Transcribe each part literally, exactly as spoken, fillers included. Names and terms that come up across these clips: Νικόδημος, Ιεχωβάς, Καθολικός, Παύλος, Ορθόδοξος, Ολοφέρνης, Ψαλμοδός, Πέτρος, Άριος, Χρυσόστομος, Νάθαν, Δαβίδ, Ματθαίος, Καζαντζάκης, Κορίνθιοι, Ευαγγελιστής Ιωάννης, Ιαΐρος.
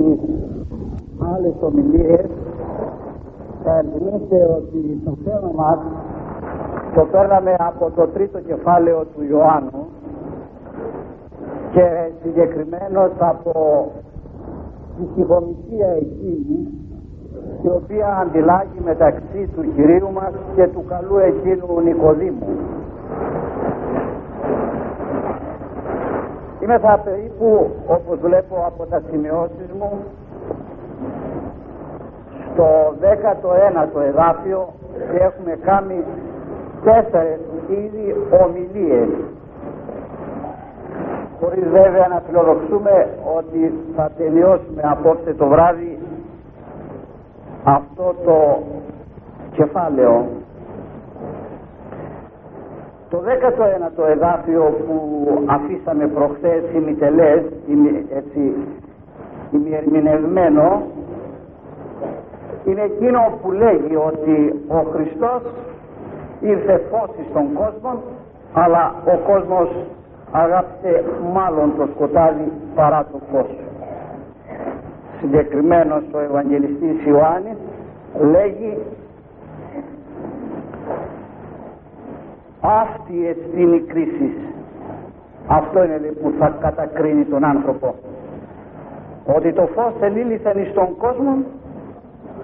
στις άλλες ομιλίες θα ενθυμίστε ότι το θέμα μας το παίρναμε από το τρίτο κεφάλαιο του Ιωάννου και συγκεκριμένως από τη συμπομισία εκείνη η οποία αντιλάγει μεταξύ του Κυρίου μας και του καλού εκείνου Νικοδήμου. Είμαι θα περίπου, όπως βλέπω από τα σημειώσεις μου, στο δέκατο ένατο εδάφιο και έχουμε κάνει τέσσερες ήδη ομιλίες, χωρίς βέβαια να φιλοδοξούμε ότι θα τελειώσουμε απόψε το βράδυ αυτό το κεφάλαιο. Το δέκατο ένατο εδάφιο που αφήσαμε προχθές ημιτελές, ημι, έτσι, ημιερμηνευμένο, είναι εκείνο που λέγει ότι ο Χριστός ήρθε φως στον κόσμο, αλλά ο κόσμος αγάπησε μάλλον το σκοτάδι παρά το φως. Συγκεκριμένος ο Ευαγγελιστής Ιωάννης λέγει: αυτή έτσι είναι η κρίση. Αυτό είναι που θα κατακρίνει τον άνθρωπο. Ότι το φως ελήλησαν εις τον κόσμο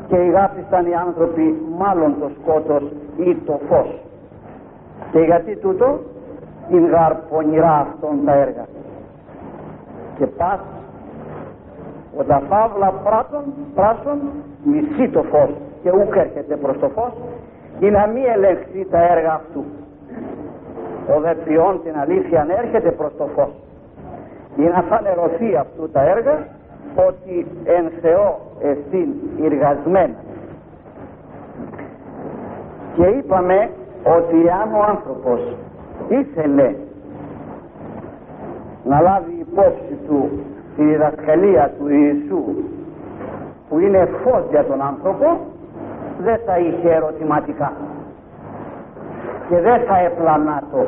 και ηγάπησαν οι άνθρωποι μάλλον το σκότος ή το φως. Και γιατί τούτο? Είναι γαρ πονηρά αυτών τα έργα. Και πας όταν φαύλα πράτων, πράσων μισεί το φως και ούκ έρχεται προς το φως ή να μη ελεγχθεί τα έργα αυτού. Ο δε ποιόν την αλήθεια αν έρχεται προς το φως για να φανερωθεί αυτού τα έργα ότι εν Θεό εστίν εργασμένα. Και είπαμε ότι αν ο άνθρωπος ήθελε να λάβει υπόψη του τη διδασκαλία του Ιησού που είναι φως για τον άνθρωπο, δεν θα είχε ερωτηματικά και δεν θα επλανάτω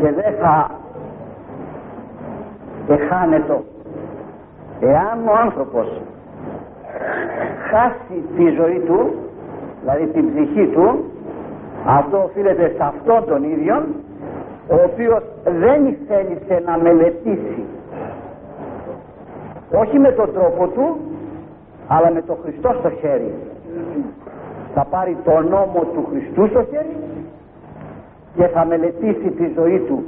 και δεν θα εχάνετο. Εάν ο άνθρωπος χάσει τη ζωή του, δηλαδή την ψυχή του, αυτό οφείλεται σε αυτόν τον ίδιο, ο οποίος δεν θέλησε να μελετήσει, όχι με τον τρόπο του, αλλά με το Χριστό στο χέρι. Θα πάρει το νόμο του Χριστού στο χέρι και θα μελετήσει τη ζωή του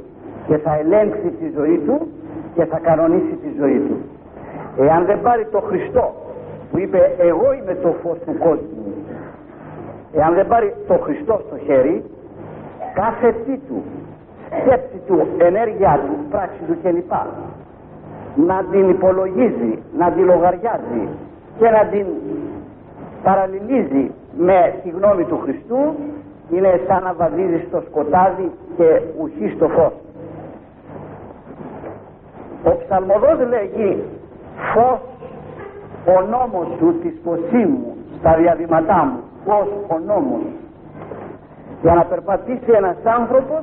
και θα ελέγξει τη ζωή του και θα κανονίσει τη ζωή του. Εάν δεν πάρει το Χριστό που είπε εγώ είμαι το φως του κόσμου, εάν δεν πάρει το Χριστό στο χέρι, κάθε τι του, σκέψη του, ενέργειά του, πράξη του κλπ, να την υπολογίζει, να την λογαριάζει και να την παραλληλίζει με τη γνώμη του Χριστού, είναι σαν να βαδίζει στο σκοτάδι και ουχεί στο φως. Ο Ψαλμοδός λέγει: φως ο νόμος σου της ποσή μου στα διαβήματά μου, φως ο νόμος. Για να περπατήσει ένας άνθρωπος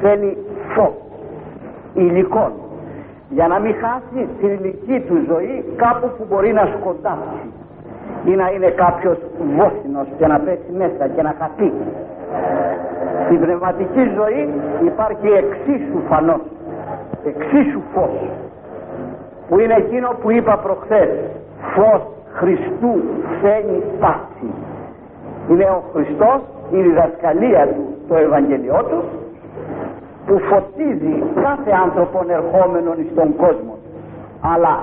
θέλει φως, υλικό, για να μην χάσει την ηλική του ζωή κάπου που μπορεί να σκοτάσει ή να είναι κάποιος βόθινος και να πέσει μέσα και να χαθεί. Στην πνευματική ζωή υπάρχει εξίσου φανός, εξίσου φως, που είναι εκείνο που είπα προχθές, φως Χριστού φαίνει πάση. Είναι ο Χριστός, η διδασκαλία του, το Ευαγγελιό του, που φωτίζει κάθε άνθρωπον ερχόμενον εις τον κόσμο, αλλά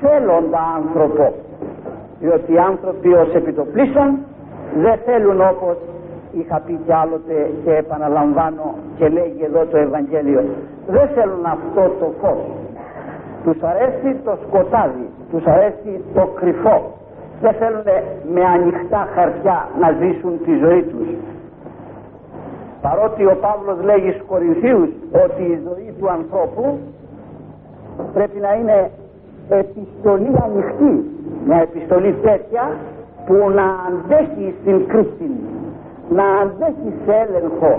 θέλοντα άνθρωπο, διότι οι άνθρωποι ως επιτοπλίσαν δεν θέλουν, όπως είχα πει κι άλλοτε και επαναλαμβάνω και λέγει εδώ το Ευαγγέλιο, δεν θέλουν αυτό το φως. Τους αρέσει το σκοτάδι, τους αρέσει το κρυφό, δεν θέλουν με ανοιχτά χαρτιά να ζήσουν τη ζωή τους. Παρότι ο Παύλος λέγει στους Κορινθίους ότι η ζωή του ανθρώπου πρέπει να είναι επιστολή ανοιχτή, μια επιστολή τέτοια που να αντέχει στην κρίση, να αντέχει σε έλεγχο,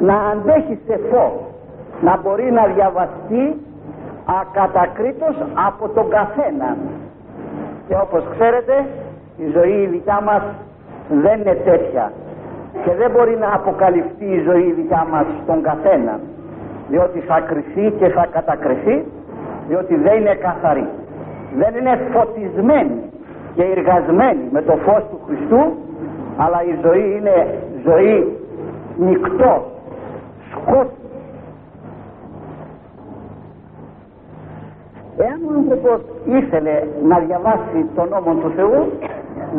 να αντέχει σε φως, να μπορεί να διαβαστεί ακατακρίτως από τον καθένα. Και όπως ξέρετε, η ζωή η δικιά μας δεν είναι τέτοια και δεν μπορεί να αποκαλυφθεί η ζωή η δικιά μας στον καθένα, διότι θα κρυφθεί και θα κατακριθεί, διότι δεν είναι καθαρή, δεν είναι φωτισμένη και εργασμένη με το φως του Χριστού, αλλά η ζωή είναι ζωή νυκτός, σκότεινη. Εάν ο άνθρωπος ήθελε να διαβάσει τον νόμο του Θεού,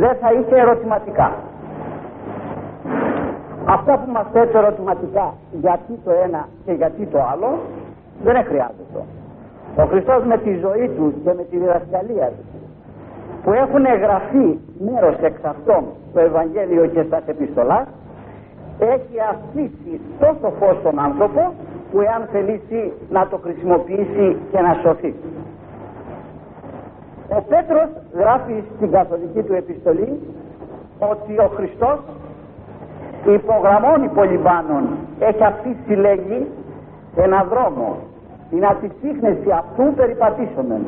δεν θα είχε ερωτηματικά. Αυτά που μας θέτει ερωτηματικά, γιατί το ένα και γιατί το άλλο, δεν χρειάζεται. Ο Χριστός με τη ζωή του και με τη διδασκαλία του, που έχουν εγγραφεί μέρος εξ αυτών στο Ευαγγέλιο και στα επιστολά, έχει αφήσει τόσο φως στον άνθρωπο, που εάν θελήσει να το χρησιμοποιήσει και να σωθεί. Ο Πέτρος γράφει στην καθολική του επιστολή ότι ο Χριστός υπογραμμώνει πολυμπάνων, έχει αφήσει, λέγει, ένα δρόμο, την αντισύχνεση αυτού περιπατήσομεν.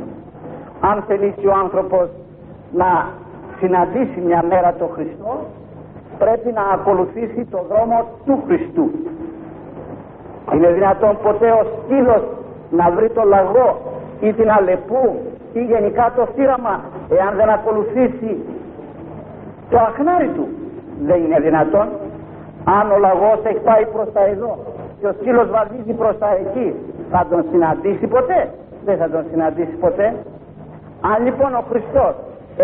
Αν θελήσει ο άνθρωπος να συναντήσει μια μέρα το Χριστό, πρέπει να ακολουθήσει το δρόμο του Χριστού. Είναι δυνατόν ποτέ ο σκύλος να βρει το λαγό ή την αλεπού ή γενικά το θύραμα, εάν δεν ακολουθήσει το αχνάρι του? Δεν είναι δυνατόν. Αν ο λαγός έχει πάει προς τα εδώ και ο σκύλος βαδίζει προς τα εκεί, θα τον συναντήσει ποτέ? Δεν θα τον συναντήσει ποτέ. Αν λοιπόν ο Χριστός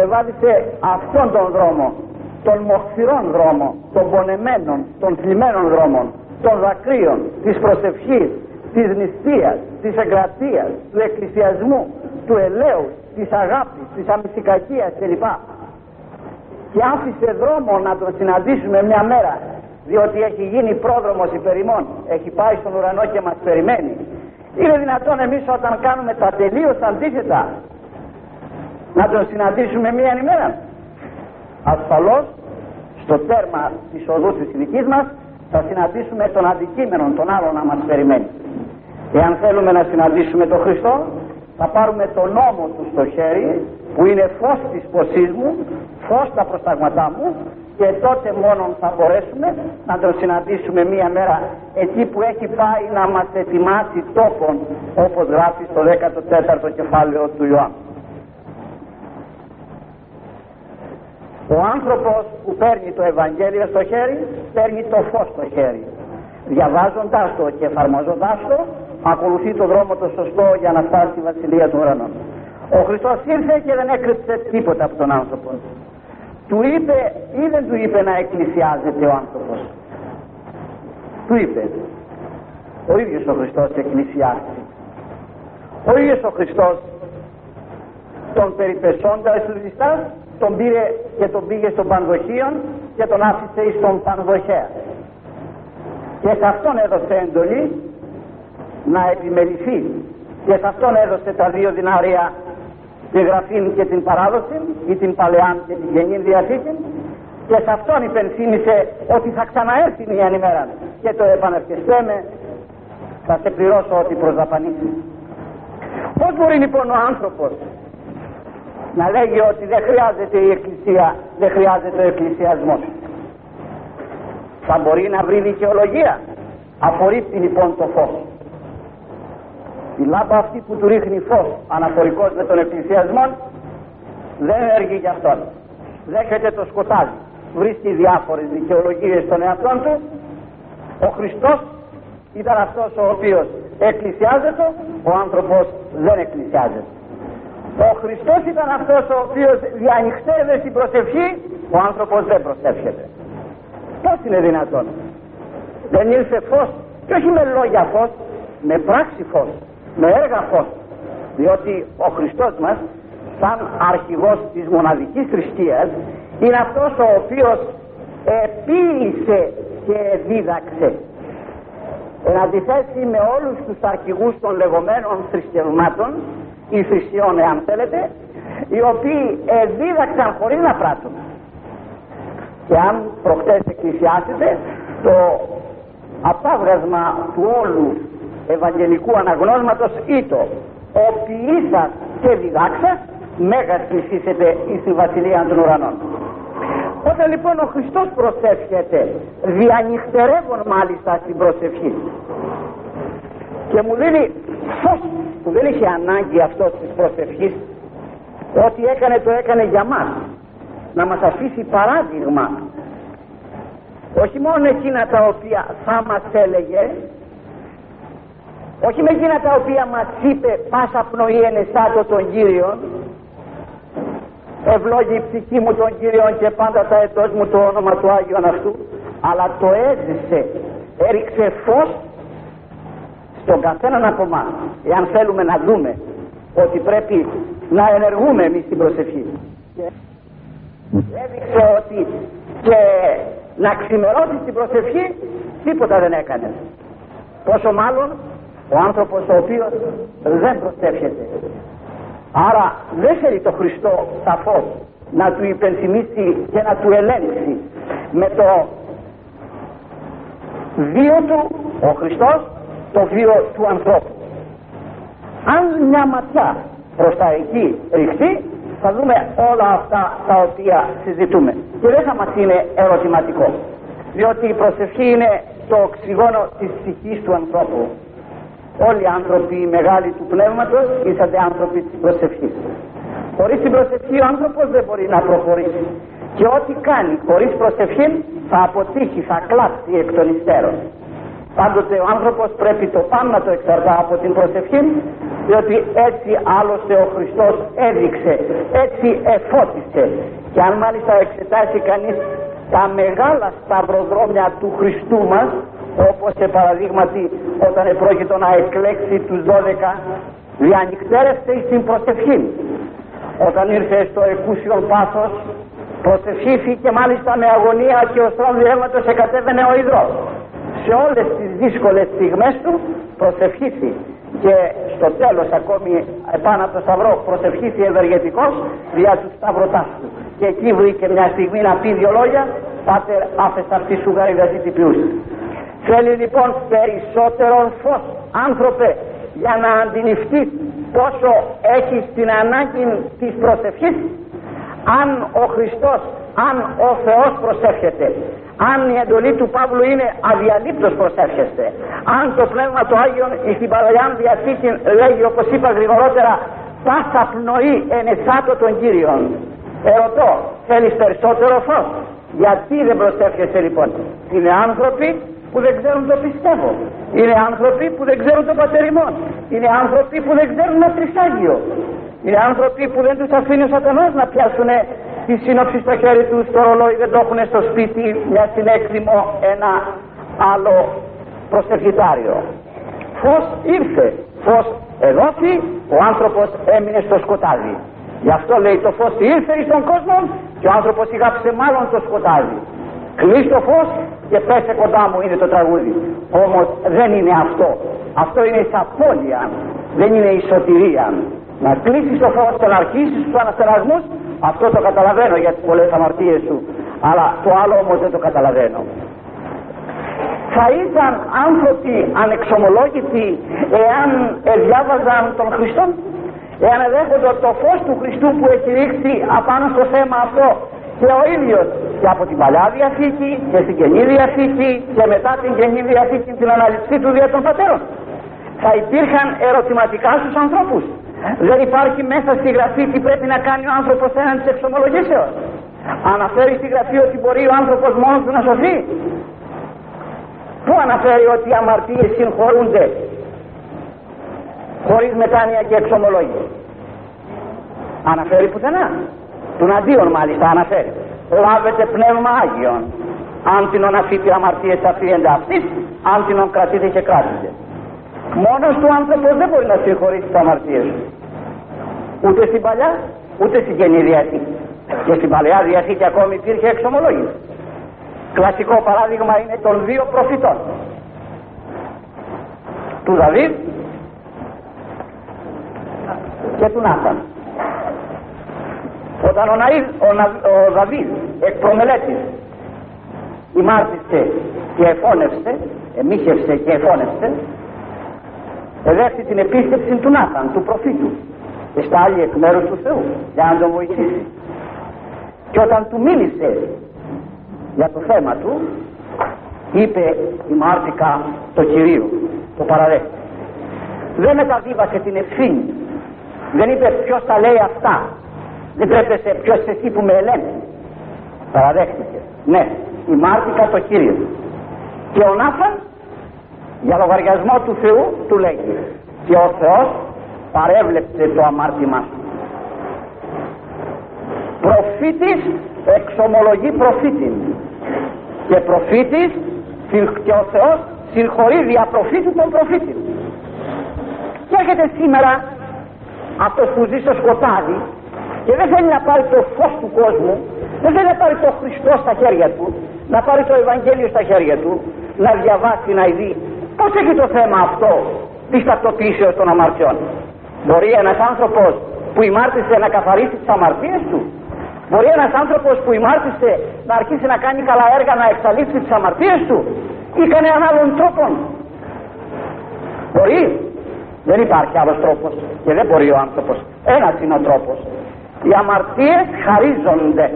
εβάδισε αυτόν τον δρόμο, τον μοχθηρόν δρόμο, των πονεμένων, των θλιμμένων δρόμων, των δακρύων, της προσευχής, της νηστείας, της εγκρατείας, του εκκλησιασμού, του ελέους, της αγάπης, της αμυσικακίας κλπ. Και άφησε δρόμο να τον συναντήσουμε μια μέρα, διότι έχει γίνει πρόδρομος υπερημών, έχει πάει στον ουρανό και μας περιμένει. Είναι δυνατόν εμείς όταν κάνουμε τα τελείως αντίθετα να τον συναντήσουμε μια ημέρα? Ασφαλώς στο τέρμα της οδού της δικής μας θα συναντήσουμε τον αντικείμενο, τον άλλο να μας περιμένει. Εάν θέλουμε να συναντήσουμε τον Χριστό, θα πάρουμε τον νόμο του στο χέρι, που είναι φως της ποσής μου, φως τα προσταγματά μου, και τότε μόνο θα μπορέσουμε να τον συναντήσουμε μία μέρα εκεί που έχει πάει να μας ετοιμάσει τόπον, όπως γράφει στο δέκατο τέταρτο κεφάλαιο του Ιωάννου. Ο άνθρωπος που παίρνει το Ευαγγέλιο στο χέρι, παίρνει το φως στο χέρι. Διαβάζοντάς το και εφαρμόζοντάς το, ακολουθεί το δρόμο το σωστό για να φτάσει στη Βασιλεία των Ουρανών. Ο Χριστός ήρθε και δεν έκρυψε τίποτα από τον άνθρωπο. Του είπε ή δεν του είπε να εκκλησιάζεται ο άνθρωπος? Του είπε. Ο ίδιος ο Χριστός εκκλησιάστηκε. Ο ίδιος ο Χριστός τον περιπεσόντα εστουδιστάς, τον πήρε και τον πήγε στον πανδοχείον και τον άφησε εις τον πανδοχέα, και σε αυτόν έδωσε εντολή να επιμεληθεί, και σε αυτόν έδωσε τα δύο δυνάρια, τη γραφή και την παράδοση ή την παλαιάν και την γενή διαθήκη, και σε αυτόν υπενθύμησε ότι θα ξαναέρθει μια ημέρα και το επαναρχεστέ με, θα σε πληρώσω ό,τι προσδαπανίσεις. Πώς μπορεί λοιπόν ο άνθρωπος να λέγει ότι δεν χρειάζεται η εκκλησία, δεν χρειάζεται ο εκκλησιασμός? Θα μπορεί να βρει δικαιολογία? Απορρίπτει λοιπόν το φως. Η λάμπα αυτή που του ρίχνει φως αναφορικός με τον εκκλησιασμό δεν έργει για αυτόν. Δέχεται το σκοτάδι, βρίσκει διάφορες δικαιολογίες στον εαυτό του. Ο Χριστός ήταν αυτός ο οποίος εκκλησιάζεται, ο άνθρωπος δεν εκκλησιάζεται. Ο Χριστός ήταν αυτός ο οποίος διανυκτεύε στην προσευχή, ο άνθρωπος δεν προσεύχεται. Πώς είναι δυνατόν? Δεν ήρθε φως, και όχι με λόγια φως, με πράξη φως, με έργα φως. Διότι ο Χριστός μας, σαν αρχηγός της μοναδικής θρησκείας, είναι αυτός ο οποίος επίησε και δίδαξε. Εν αντιθέσει με όλους τους αρχηγούς των λεγόμενων θρησκευμάτων, οι θρησκεών εάν θέλετε, οι οποίοι εδίδαξαν χωρίς να πράττουν. Και αν προχτές εκκλησιάσετε, το απάβγασμα του όλου ευαγγελικού αναγνώσματος ήτο «Οποιήσας και διδάξας, μέγας πλησίσετε εις τη βασιλεία των ουρανών». Όταν λοιπόν ο Χριστός προσεύχεται, διανυχτερεύουν μάλιστα στην προσευχή. Και μου δίνει φως που δεν είχε ανάγκη αυτός της προσευχής, ό,τι έκανε το έκανε για μας, να μας αφήσει παράδειγμα. Όχι μόνο εκείνα τα οποία θα μας έλεγε, όχι με εκείνα τα οποία μας είπε πάσα πνοή εν εσάτω των Κύριων, ευλόγη η ψυχή μου των Κύριων και πάντα τα ετός μου το όνομα του Άγιον αυτού, αλλά το έζησε, έριξε φως στον καθέναν από εμάς, εάν θέλουμε να δούμε ότι πρέπει να ενεργούμε εμείς την προσευχή. Έδειξε ότι και να ξημερώσει την προσευχή τίποτα δεν έκανε, πόσο μάλλον ο άνθρωπος ο οποίος δεν προσεύχεται. Άρα δεν θέλει το Χριστό σαφώς να του υπενθυμίσει και να του ελέγξει. Με το βίο του ο Χριστός, το βίο του ανθρώπου. Αν μια ματιά προς τα εκεί ρηχτεί, θα δούμε όλα αυτά τα οποία συζητούμε και δεν θα μας είναι ερωτηματικό, διότι η προσευχή είναι το οξυγόνο της ψυχής του ανθρώπου. Όλοι οι άνθρωποι μεγάλοι του πνεύματος είσαστε άνθρωποι της προσευχής. Χωρίς την προσευχή ο άνθρωπος δεν μπορεί να προχωρήσει και ό,τι κάνει χωρίς προσευχή θα αποτύχει, θα κλάψει εκ των υστέρων. Πάντοτε ο άνθρωπος πρέπει το πάνω να το εξαρτά από την προσευχή, διότι έτσι άλλωστε ο Χριστός έδειξε, έτσι εφώτισε. Και αν μάλιστα εξετάσει κανείς τα μεγάλα σταυροδρόμια του Χριστού μας, όπως σε παραδείγματι όταν επρόκειτο να εκλέξει τους δώδεκα, διανυκτέρευσε στην προσευχή. Όταν ήρθε στο εκούσιο πάθος, προσευχήθηκε μάλιστα με αγωνία και οστρών διεύματος εκατέβαινε ο ιδρός. Σε όλες τις δύσκολες στιγμές του προσευχήθη και στο τέλος ακόμη επάνω από το σταυρό προσευχήθη ευεργετικός διά του σταυρωτάς του. Και εκεί βρήκε μια στιγμή να πει δυο λόγια, «Πάτερ, άφεσαι αυτή σου γαριδαζή την πλούστη». Θέλει λοιπόν περισσότερο φως, άνθρωπε, για να αντιληφθείς πόσο έχεις την ανάγκη της προσευχής. Αν ο Χριστός, αν ο Θεός προσεύχεται, αν η εντολή του Παύλου είναι αδιαλείπτος προσεύχεστε, αν το Πνεύμα του Άγιον στην Παλαιά Διαθήκη λέγει, όπως είπα γρηγορότερα, πάσα πνοή εν εσάτω των Κύριων. Ερωτώ, θέλεις περισσότερο φως? Γιατί δεν προσεύχεσαι λοιπόν? Είναι άνθρωποι που δεν ξέρουν το πιστεύω, είναι άνθρωποι που δεν ξέρουν το πατεριμόν, είναι άνθρωποι που δεν ξέρουν το τρισάγιο, είναι άνθρωποι που δεν τους αφήνει ο σατανός να πιάσουν τη σύνοψη στο χέρι τους, το ρολόι δεν το έχουν στο σπίτι, μια συνέκτιμο, ένα άλλο προσευχητάριο. Φως ήρθε, φως εδόθη, ο άνθρωπος έμεινε στο σκοτάδι. Γι' αυτό λέει το φως ήρθε εις τον κόσμο και ο άνθρωπος ηγάψε μάλλον το σκοτάδι. Κλείς το φως και πέσε κοντά μου, είναι το τραγούδι. Όμως δεν είναι αυτό. Αυτό είναι η απώλεια, δεν είναι η σωτηρία. Να κλείσεις το φως και να αρχίσεις τους αναστερασμούς, αυτό το καταλαβαίνω για τις πολλές αμαρτίες σου. Αλλά το άλλο όμως δεν το καταλαβαίνω. Θα ήταν άνθρωποι ανεξομολόγητοι εάν διάβαζαν τον Χριστό, εάν εδέχονται το φως του Χριστού που έχει ρίξει απάνω στο θέμα αυτό. Και ο ίδιος και από την Παλιά Διαθήκη και στην Καινή Διαθήκη και μετά την Καινή Διαθήκη την αναλυψή του δια των πατέρων. Θα υπήρχαν ερωτηματικά στους ανθρώπους. Δεν υπάρχει μέσα στη γραφή τι πρέπει να κάνει ο άνθρωπος έναν της εξομολογήσεως. Αναφέρει στη γραφή ότι μπορεί ο άνθρωπος μόνος του να σωθεί. Πού αναφέρει ότι οι αμαρτίες συγχωρούνται χωρίς μετάνοια και εξομολόγηση? Αναφέρει πουθενά. Τον αντίον μάλιστα αναφέρει. Λάβετε πνεύμα Άγιον. Αν την αφήτη αμαρτίες αφήεντα αυτής, αν την κρατείτε και κράτησε. Μόνος του άνθρωπος δεν μπορεί να συγχωρήσει τις αμαρτίες του. Ούτε στην Παλιά, ούτε στην Καινή Διαθήκη. Και στην Παλαιά Διαθήκη ακόμη υπήρχε εξομολόγηση. Κλασικό παράδειγμα είναι των δύο προφητών. Του Δαβίδ και του Νάθαν. Όταν ο, Ναΐ, ο, Να, ο Δαβίδ εκ προμελέτης ημάρτησε και εφώνευσε, εμίχευσε και εφώνευσε, εδέχθη την επίσκεψη του Νάθαν, του προφήτου, εστάλει εκ μέρους του Θεού για να τον βοηθήσει. Και όταν του μίλησε για το θέμα του, είπε η μάρτυκα το Κυρίου, το παραδέχτη. Δεν μεταδίδασε την ευθύνη, δεν είπε ποιος τα λέει αυτά, δεν τρέπεσε ποιος εσύ που με ελέγχει. Παραδέχτηκε, ναι, η μάρτυκα το Κύριο. Και ο Νάθαν για λογαριασμό του Θεού του λέγει, και ο Θεός παρέβλεψε το αμάρτημά σου. Προφήτης εξομολογεί προφήτην, και προφήτης, και ο Θεός συγχωρεί δια προφήτου των προφήτην. Και έρχεται σήμερα αυτός που ζει στο σκοτάδι και δεν θέλει να πάρει το φως του κόσμου, δεν θέλει να πάρει το Χριστό στα χέρια του, να πάρει το Ευαγγέλιο στα χέρια του, να διαβάσει, να δει. Πώς έχει το θέμα αυτό της τακτοποίησης των αμαρτιών? Μπορεί ένας άνθρωπος που ημάρτησε να καθαρίσει τις αμαρτίες του? Μπορεί ένας άνθρωπος που ημάρτησε να αρχίσει να κάνει καλά έργα, να εξαλείψει τις αμαρτίες του, ή κανέναν άλλον τρόπον? Μπορεί. Δεν υπάρχει άλλος τρόπος και δεν μπορεί ο άνθρωπος. Ένας είναι ο τρόπος. Οι αμαρτίες χαρίζονται,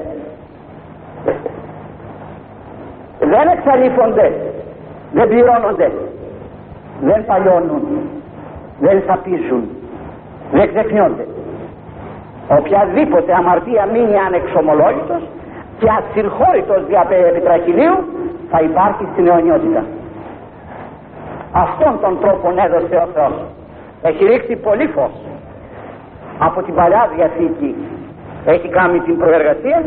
δεν εξαλείφονται, δεν πληρώνονται, δεν παλιώνουν, δεν σαπίζουν, δεν ξεχνιόνται. Οποιαδήποτε αμαρτία μείνει ανεξομολόγητος και ασυγχώρητος δια επιτραχηλίου, θα υπάρχει στην αιωνιότητα. Αυτόν τον τρόπον έδωσε ο Θεός. Έχει ρίξει πολύ φως από την Παλιά Διαθήκη, έχει κάνει την προεργασία,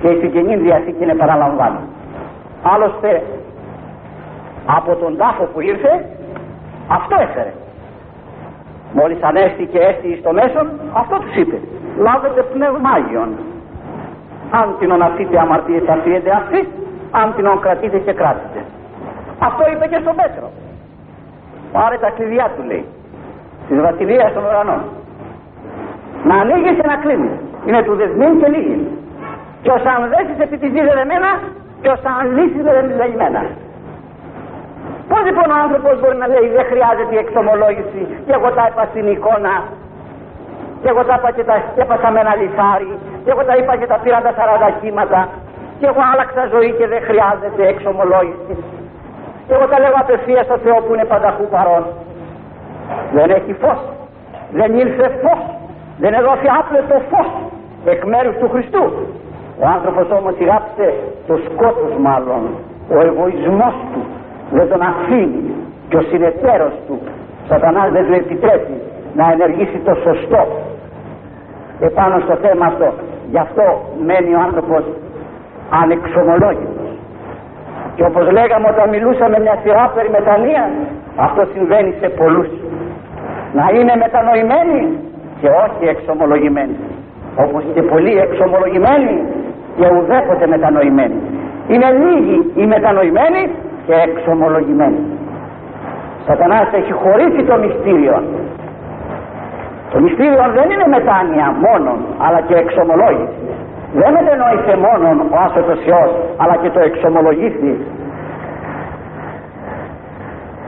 και η Καινή Διαθήκη είναι παραλαμβάνει. Άλλωστε από τον τάφο που ήρθε αυτό έφερε. Μόλις ανέστη και έστη στο μέσον, αυτό τους είπε: λάβετε πνευμάγιον, αν την οναθείτε αμαρτίες αφιέτε αυτή, αν την οκρατείτε και κράτητε. Αυτό είπε και στον Πέτρο: πάρε τα κλειδιά του, λέει, της βασιλείας των ουρανών. Να ανοίγεις και να κλείνεις, είναι του δεσμήν και λίγης. Και όσα αν δέσεις επί της δίδε δεμένα, και όσα αν λύσεις δεδεμένα. Πώς λοιπόν ο άνθρωπος μπορεί να λέει δεν χρειάζεται η εξομολόγηση, και εγώ τα είπα στην εικόνα, και εγώ τα είπα και τα έπασα με ένα λιθάρι, και εγώ τα είπα και τα πήρα τα σαράντα κύματα, και εγώ άλλαξα ζωή και δεν χρειάζεται εξομολόγηση, και εγώ τα λέγω απευθείας στο Θεό που είναι πανταχού παρόν. Δεν έχει φως, δεν ήλθε φως, δεν έδωσε άπλετο φως εκ μέρους του Χριστού. Ο άνθρωπος όμως ηγάπησε το σκότος, μάλλον ο εγωισμός του δεν τον αφήνει, και ο συνεταίρος του Σατανάς δεν του επιτρέπει να ενεργήσει το σωστό επάνω στο θέμα αυτό. Γι' αυτό μένει ο άνθρωπος ανεξομολόγητος. Και όπως λέγαμε όταν μιλούσαμε μια σειρά περί μετανοίας, αυτό συμβαίνει σε πολλούς. Να είναι μετανοημένοι και όχι εξομολογημένοι, όπως και πολλοί εξομολογημένοι και ουδέποτε μετανοημένοι. Είναι λίγοι οι μετανοημένοι και εξομολογημένοι. Σατανάς έχει χωρίσει το μυστήριο. Το μυστήριο δεν είναι μετάνοια μόνον, αλλά και εξομολόγηση. Δεν μετενόησε μόνον ο άσωτος Υιός, αλλά και το εξομολογήθη.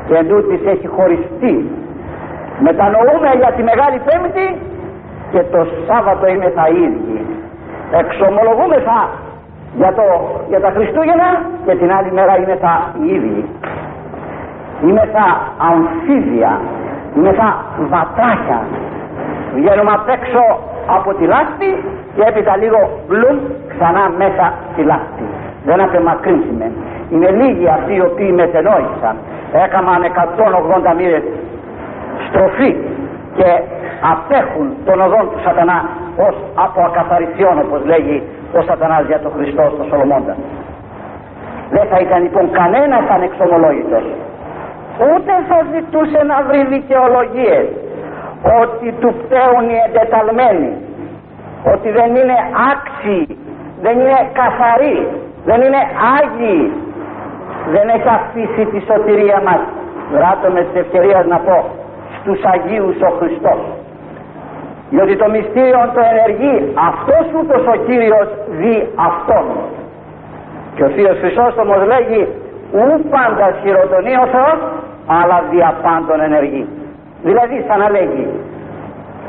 Και εντούτοις έχει χωριστεί. Μετανοούμε για τη Μεγάλη Πέμπτη και το Σάββατο είναι τα ίδια. Εξομολογούμεθα για, το, για τα Χριστούγεννα και την άλλη μέρα είναι τα ίδια. Είναι τα αμφίδια, είναι τα βατράχια. Βγαίνουμε απ' έξω από τη λάσπη και έπειτα λίγο μπλουμ ξανά μέσα στη λάσπη. Δεν απεμακρύνσουμε. Είναι λίγοι αυτοί οι οποίοι μετενόησαν. Έκαναν εκατόν ογδόντα μοίρες στροφή και απέχουν των οδών του Σατανά ως από ακαθαρισιών, όπως λέγει ο Σατανάς για τον Χριστό στο Σολομώντα. Δεν θα ήταν λοιπόν κανένας ανεξομολόγητος, ούτε θα ζητούσε να βρει δικαιολογίες ότι του πταίουν οι εντεταλμένοι, ότι δεν είναι άξιοι, δεν είναι καθαροί, δεν είναι άγιοι. Δεν έχει αφήσει τη σωτηρία μας. Βράτω με τις ευκαιρίες να πω στους Αγίους ο Χριστός, διότι το μυστήριο το ενεργεί αυτός ούτως ο Κύριος δι αυτόν. Και ο Θείος Χρυσόστομος λέγει: ου πάντα χειροτονεί ο Θεός, αλλά δια πάντων ενεργεί. Δηλαδή σαν να λέγει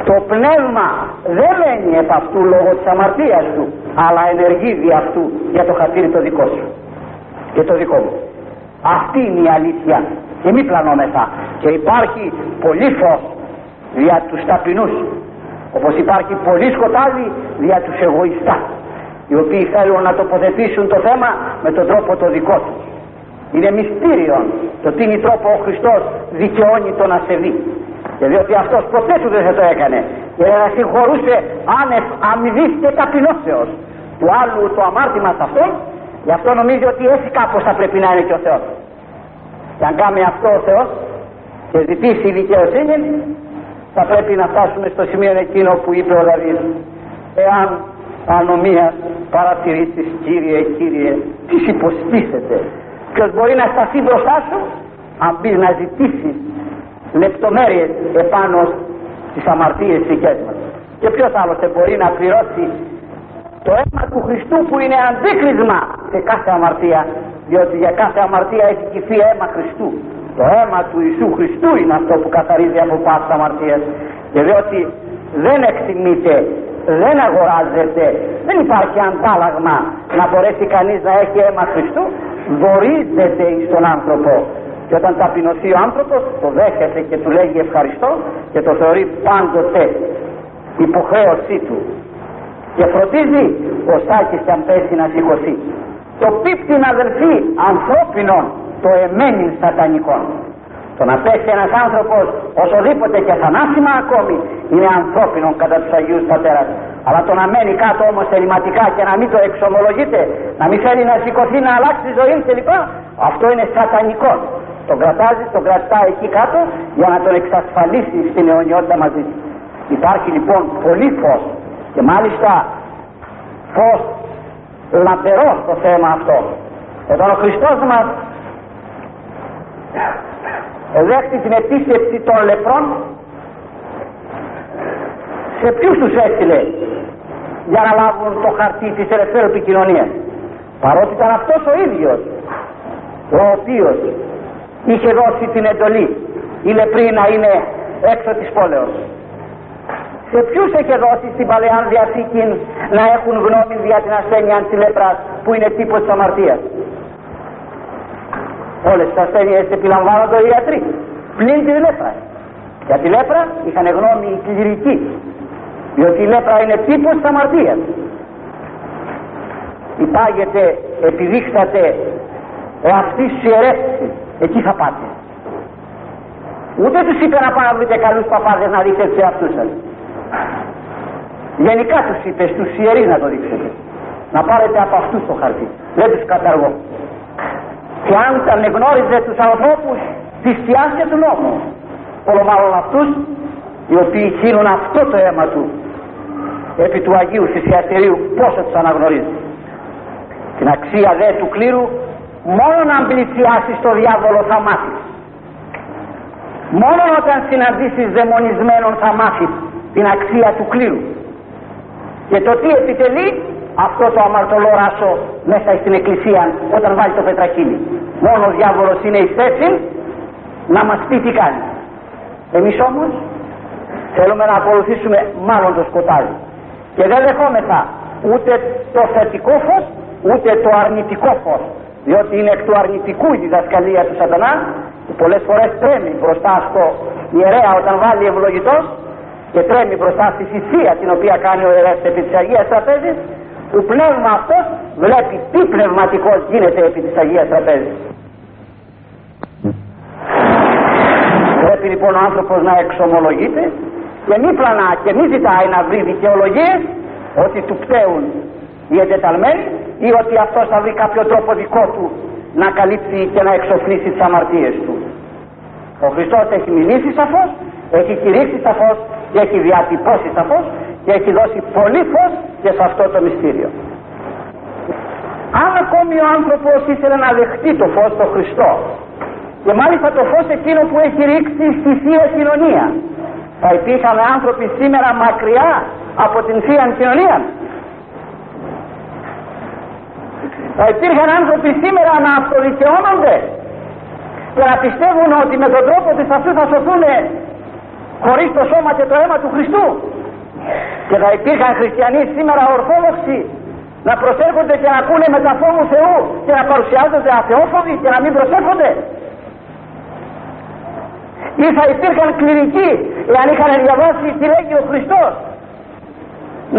το πνεύμα δεν μένει επ' αυτού λόγω της αμαρτίας του, αλλά ενεργεί δι' αυτού για το χατήρι το δικό σου και το δικό μου. Αυτή είναι η αλήθεια και μη πλανόμεθα. Και υπάρχει πολύ φως δια τους ταπεινούς, όπως υπάρχει πολύ σκοτάδι δια τους εγωιστάς, οι οποίοι θέλουν να τοποθετήσουν το θέμα με τον τρόπο το δικό του. Είναι μυστήριον το τι είναι τρόπο ο Χριστός δικαιώνει τον ασεβή. Και διότι αυτός ποτέ του δεν θα το έκανε, γιατί θα συγχωρούσε άνευ αμοιβής και ταπεινώσεως του άλλου το αμάρτημα σε αυτόν. Γι' αυτό νομίζει ότι έτσι κάπως θα πρέπει να είναι και ο Θεός. Και αν κάνει αυτό ο Θεός και ζητήσει η δικαιοσύνη, θα πρέπει να φτάσουμε στο σημείο εκείνο που είπε ο Δαβίδ: εάν ανομίας παρατηρήσεις, Κύριε, Κύριε, τις υποστήσετε. Ποιος μπορεί να σταθεί μπροστά σου, αν πεις να ζητήσεις λεπτομέρειες επάνω στις αμαρτίες δικές μας? Και ποιος άλλος μπορεί να πληρώσει το αίμα του Χριστού που είναι αντίκρισμα σε κάθε αμαρτία, διότι για κάθε αμαρτία έχει κυφθεί αίμα Χριστού. Το αίμα του Ιησού Χριστού είναι αυτό που καθαρίζει από πάσης αμαρτίας, και διότι δεν εκτιμείται, δεν αγοράζεται, δεν υπάρχει αντάλλαγμα να μπορέσει κανείς να έχει αίμα Χριστού, δωρίζεται εις τον άνθρωπο. Και όταν ταπεινωθεί ο άνθρωπος, το δέχεται και του λέγει ευχαριστώ και το θεωρεί πάντοτε υποχρέωσή του. Και φροντίζει ο Σάκης κι αν πέσει να σηκωθεί. Το πίπτην αδελφοί ανθρώπινων, το εμένην σατανικών. Το να πέσει ένας άνθρωπος οσοδήποτε και θανάσιμα ακόμη είναι ανθρώπινο κατά τους Αγίους Πατέρας. Αλλά το να μένει κάτω όμως ελληματικά και να μην το εξομολογείται, να μην θέλει να σηκωθεί, να αλλάξει τη ζωή κλπ, αυτό είναι σατανικό. Τον κρατάζει, τον κρατά εκεί κάτω για να τον εξασφαλίσει στην αιωνιότητα μαζί του. Υπάρχει λοιπόν πολύ φως, και μάλιστα φως λαμπερό στο θέμα αυτό. Όταν ο Χριστός μας δέχτη την επίσκεψη των λεπρών, σε ποιους τους έστειλε για να λάβουν το χαρτί της ελευθέρου επικοινωνίας? Παρότι ήταν αυτός ο ίδιος ο οποίος είχε δώσει την εντολή οι λεπροί να είναι έξω της πόλεως. Σε ποιους έχει δώσει στην Παλαιά Διαθήκη να έχουν γνώμη δια την ασθένεια της λέπρας που είναι τύπος της αμαρτίας? Όλες τις ασθένειες επιλαμβάνονται οι ιατροί, πλην τη λέπρα. Για τη λέπρα είχαν γνώμη οι κληρικοί, διότι η λέπρα είναι τύπος της αμαρτίας. Υπάγεται, επιδείξατε εαυτή σου ιερεύση, εκεί θα πάτε. Ούτε τους είπε να πάνε να βρείτε καλούς παπάδες να δείξετε σε αυτούς σας. Γενικά τους είπε στους ιερείς να το δείξετε, να πάρετε από αυτούς το χαρτί, δεν τους καταργώ. Και αν ήταν γνώριζε τους ανθρώπους της θείας και του νόμου, όλο μάλλον αυτούς οι οποίοι χύνουν αυτό το αίμα του επί του Αγίου Θυσιαστηρίου, πόσο τους αναγνωρίζει? Την αξία δε του κλήρου μόνο να πλησιάσεις το διάβολο θα μάθεις, μόνο όταν συναντήσεις δαιμονισμένον θα μάθεις την αξία του κλήρου και το τι επιτελεί αυτό το αμαρτωλό ράσο μέσα στην εκκλησία όταν βάλει το πετραχύλι. Μόνο ο διάβολος είναι εις θέση να μας πει τι κάνει. Εμείς όμως θέλουμε να ακολουθήσουμε μάλλον το σκοτάδι και δεν δεχόμεθα ούτε το θετικό φως ούτε το αρνητικό φως, διότι είναι εκ του αρνητικού η διδασκαλία του σατανά που πολλές φορές τρέμει μπροστά στο ιερέα όταν βάλει ευλογητός και τρέμει μπροστά στη θυσία την οποία κάνει ο ιερέας επί της Αγίας Τραπέζης. Ο πνεύμα αυτός βλέπει τι πνευματικός γίνεται επί της Αγίας Τραπέζης. Πρέπει λοιπόν ο άνθρωπος να εξομολογείται και μη πλανά και μη ζητάει να βρει δικαιολογίες ότι του πταίουν οι εντεταλμένοι ή ότι αυτός θα βρει κάποιο τρόπο δικό του να καλύψει και να εξοφλήσει τις αμαρτίες του. Ο Χριστός έχει μιλήσει σαφώς, έχει κηρύξει σαφώς και έχει διατυπώσει σαφώς και έχει δώσει πολύ φως και σε αυτό το μυστήριο. Αν ακόμη ο άνθρωπος ήθελε να δεχτεί το φως το Χριστό, και μάλιστα το φως εκείνο που έχει ρίξει στη Θεία Κοινωνία, θα υπήρχαν άνθρωποι σήμερα μακριά από την Θεία Κοινωνία? Θα υπήρχαν άνθρωποι σήμερα να αυτοδικαιώνονται και να πιστεύουν ότι με τον τρόπο της αυτού θα σωθούν χωρίς το σώμα και το αίμα του Χριστού. Και θα υπήρχαν χριστιανοί σήμερα ορθόδοξοι να προσέρχονται και να ακούνε μεταφόμου Θεού και να παρουσιάζονται αθεόφοβοι και να μην προσέρχονται. Ή θα υπήρχαν κληρικοί, εάν είχαν διαβάσει τι λέγει ο Χριστός,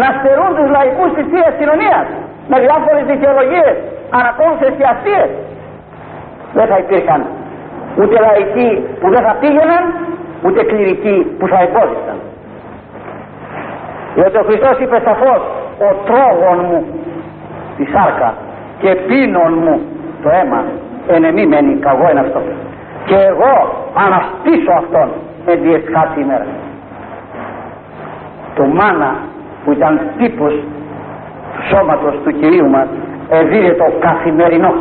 να στερούν τους λαϊκούς της Θείας Κοινωνίας με διάφορες δικαιολογίες, ανακόμψες και αστείες. Δεν θα υπήρχαν ούτε λαϊκοί που δεν θα πήγαιναν, ούτε κληρικοί που θα εμπόδισαν. Γιατί ο Χριστός είπε σαφώς, ο τρόγων μου τη σάρκα και πίνων μου το αίμα εν εμεί μένει καγώ εν αυτό. Και εγώ αναστήσω αυτόν εν διεσχάσει ημέρα. Το μάνα που ήταν τύπος του σώματος του Κυρίου μας εδίδε το καθημερινό.